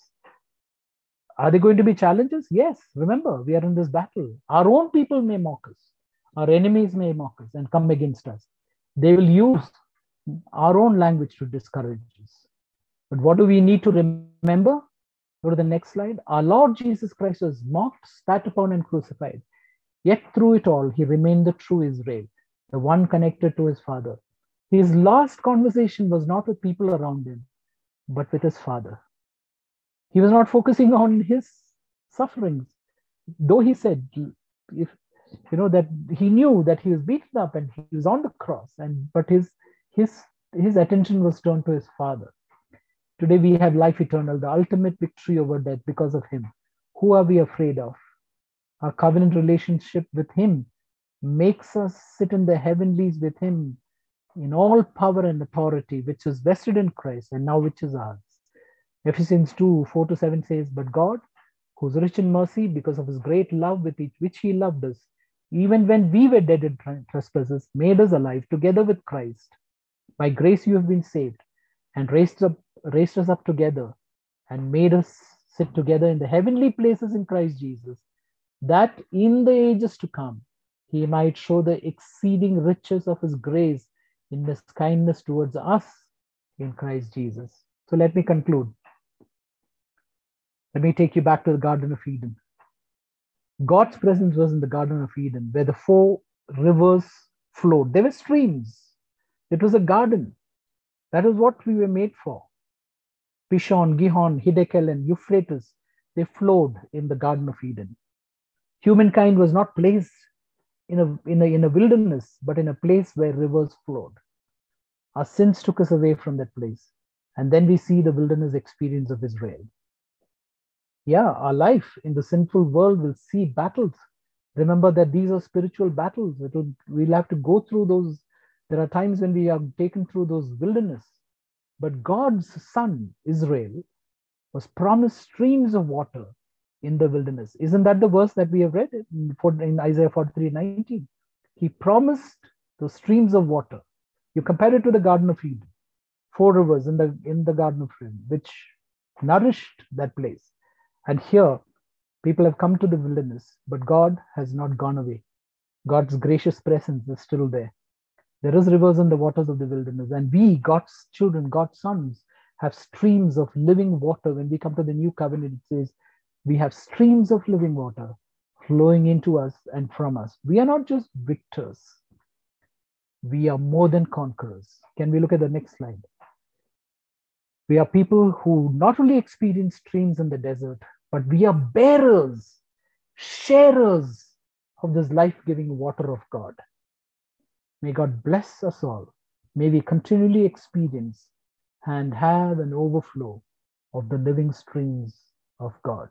Are there going to be challenges? Yes. Remember, we are in this battle. Our own people may mock us. Our enemies may mock us and come against us. They will use our own language to discourage us. But what do we need to remember? Go to the next slide. Our Lord Jesus Christ was mocked, spat upon, and crucified. Yet through it all, He remained the true Israel, the one connected to His Father. His last conversation was not with people around Him, but with His Father. He was not focusing on His sufferings, though He said, if you know, that He knew that He was beaten up and He was on the cross, and but his his his attention was turned to His Father. Today we have life eternal, the ultimate victory over death because of Him. Who are we afraid of? Our covenant relationship with Him makes us sit in the heavenlies with Him, in all power and authority, which is vested in Christ and now which is ours. Ephesians two, four to seven says, "But God, who is rich in mercy, because of His great love with which He loved us, even when we were dead in trespasses, made us alive together with Christ. By grace you have been saved, and raised up, raised us up together, and made us sit together in the heavenly places in Christ Jesus, that in the ages to come He might show the exceeding riches of His grace in His kindness towards us in Christ Jesus." So let me conclude. Let me take you back to the Garden of Eden. God's presence was in the Garden of Eden, where the four rivers flowed. There were streams. It was a garden. That is what we were made for. Pishon, Gihon, Hiddekel, and Euphrates, they flowed in the Garden of Eden. Humankind was not placed in a, in a, in a wilderness, but in a place where rivers flowed. Our sins took us away from that place. And then we see the wilderness experience of Israel. Yeah, our life in the sinful world will see battles. Remember that these are spiritual battles. It'll, we'll have to go through those. There are times when we are taken through those wilderness. But God's son, Israel, was promised streams of water in the wilderness. Isn't that the verse that we have read in, in Isaiah forty-three nineteen? He promised the streams of water. You compare it to the Garden of Eden. four rivers in the in the Garden of Eden, which nourished that place. And here, people have come to the wilderness, but God has not gone away. God's gracious presence is still there. There is rivers in the waters of the wilderness, and we, God's children, God's sons, have streams of living water. When we come to the new covenant, it says we have streams of living water flowing into us and from us. We are not just victors. We are more than conquerors. Can we look at the next slide? We are people who not only experience streams in the desert, but we are bearers, sharers of this life-giving water of God. May God bless us all. May we continually experience and have an overflow of the living streams of God.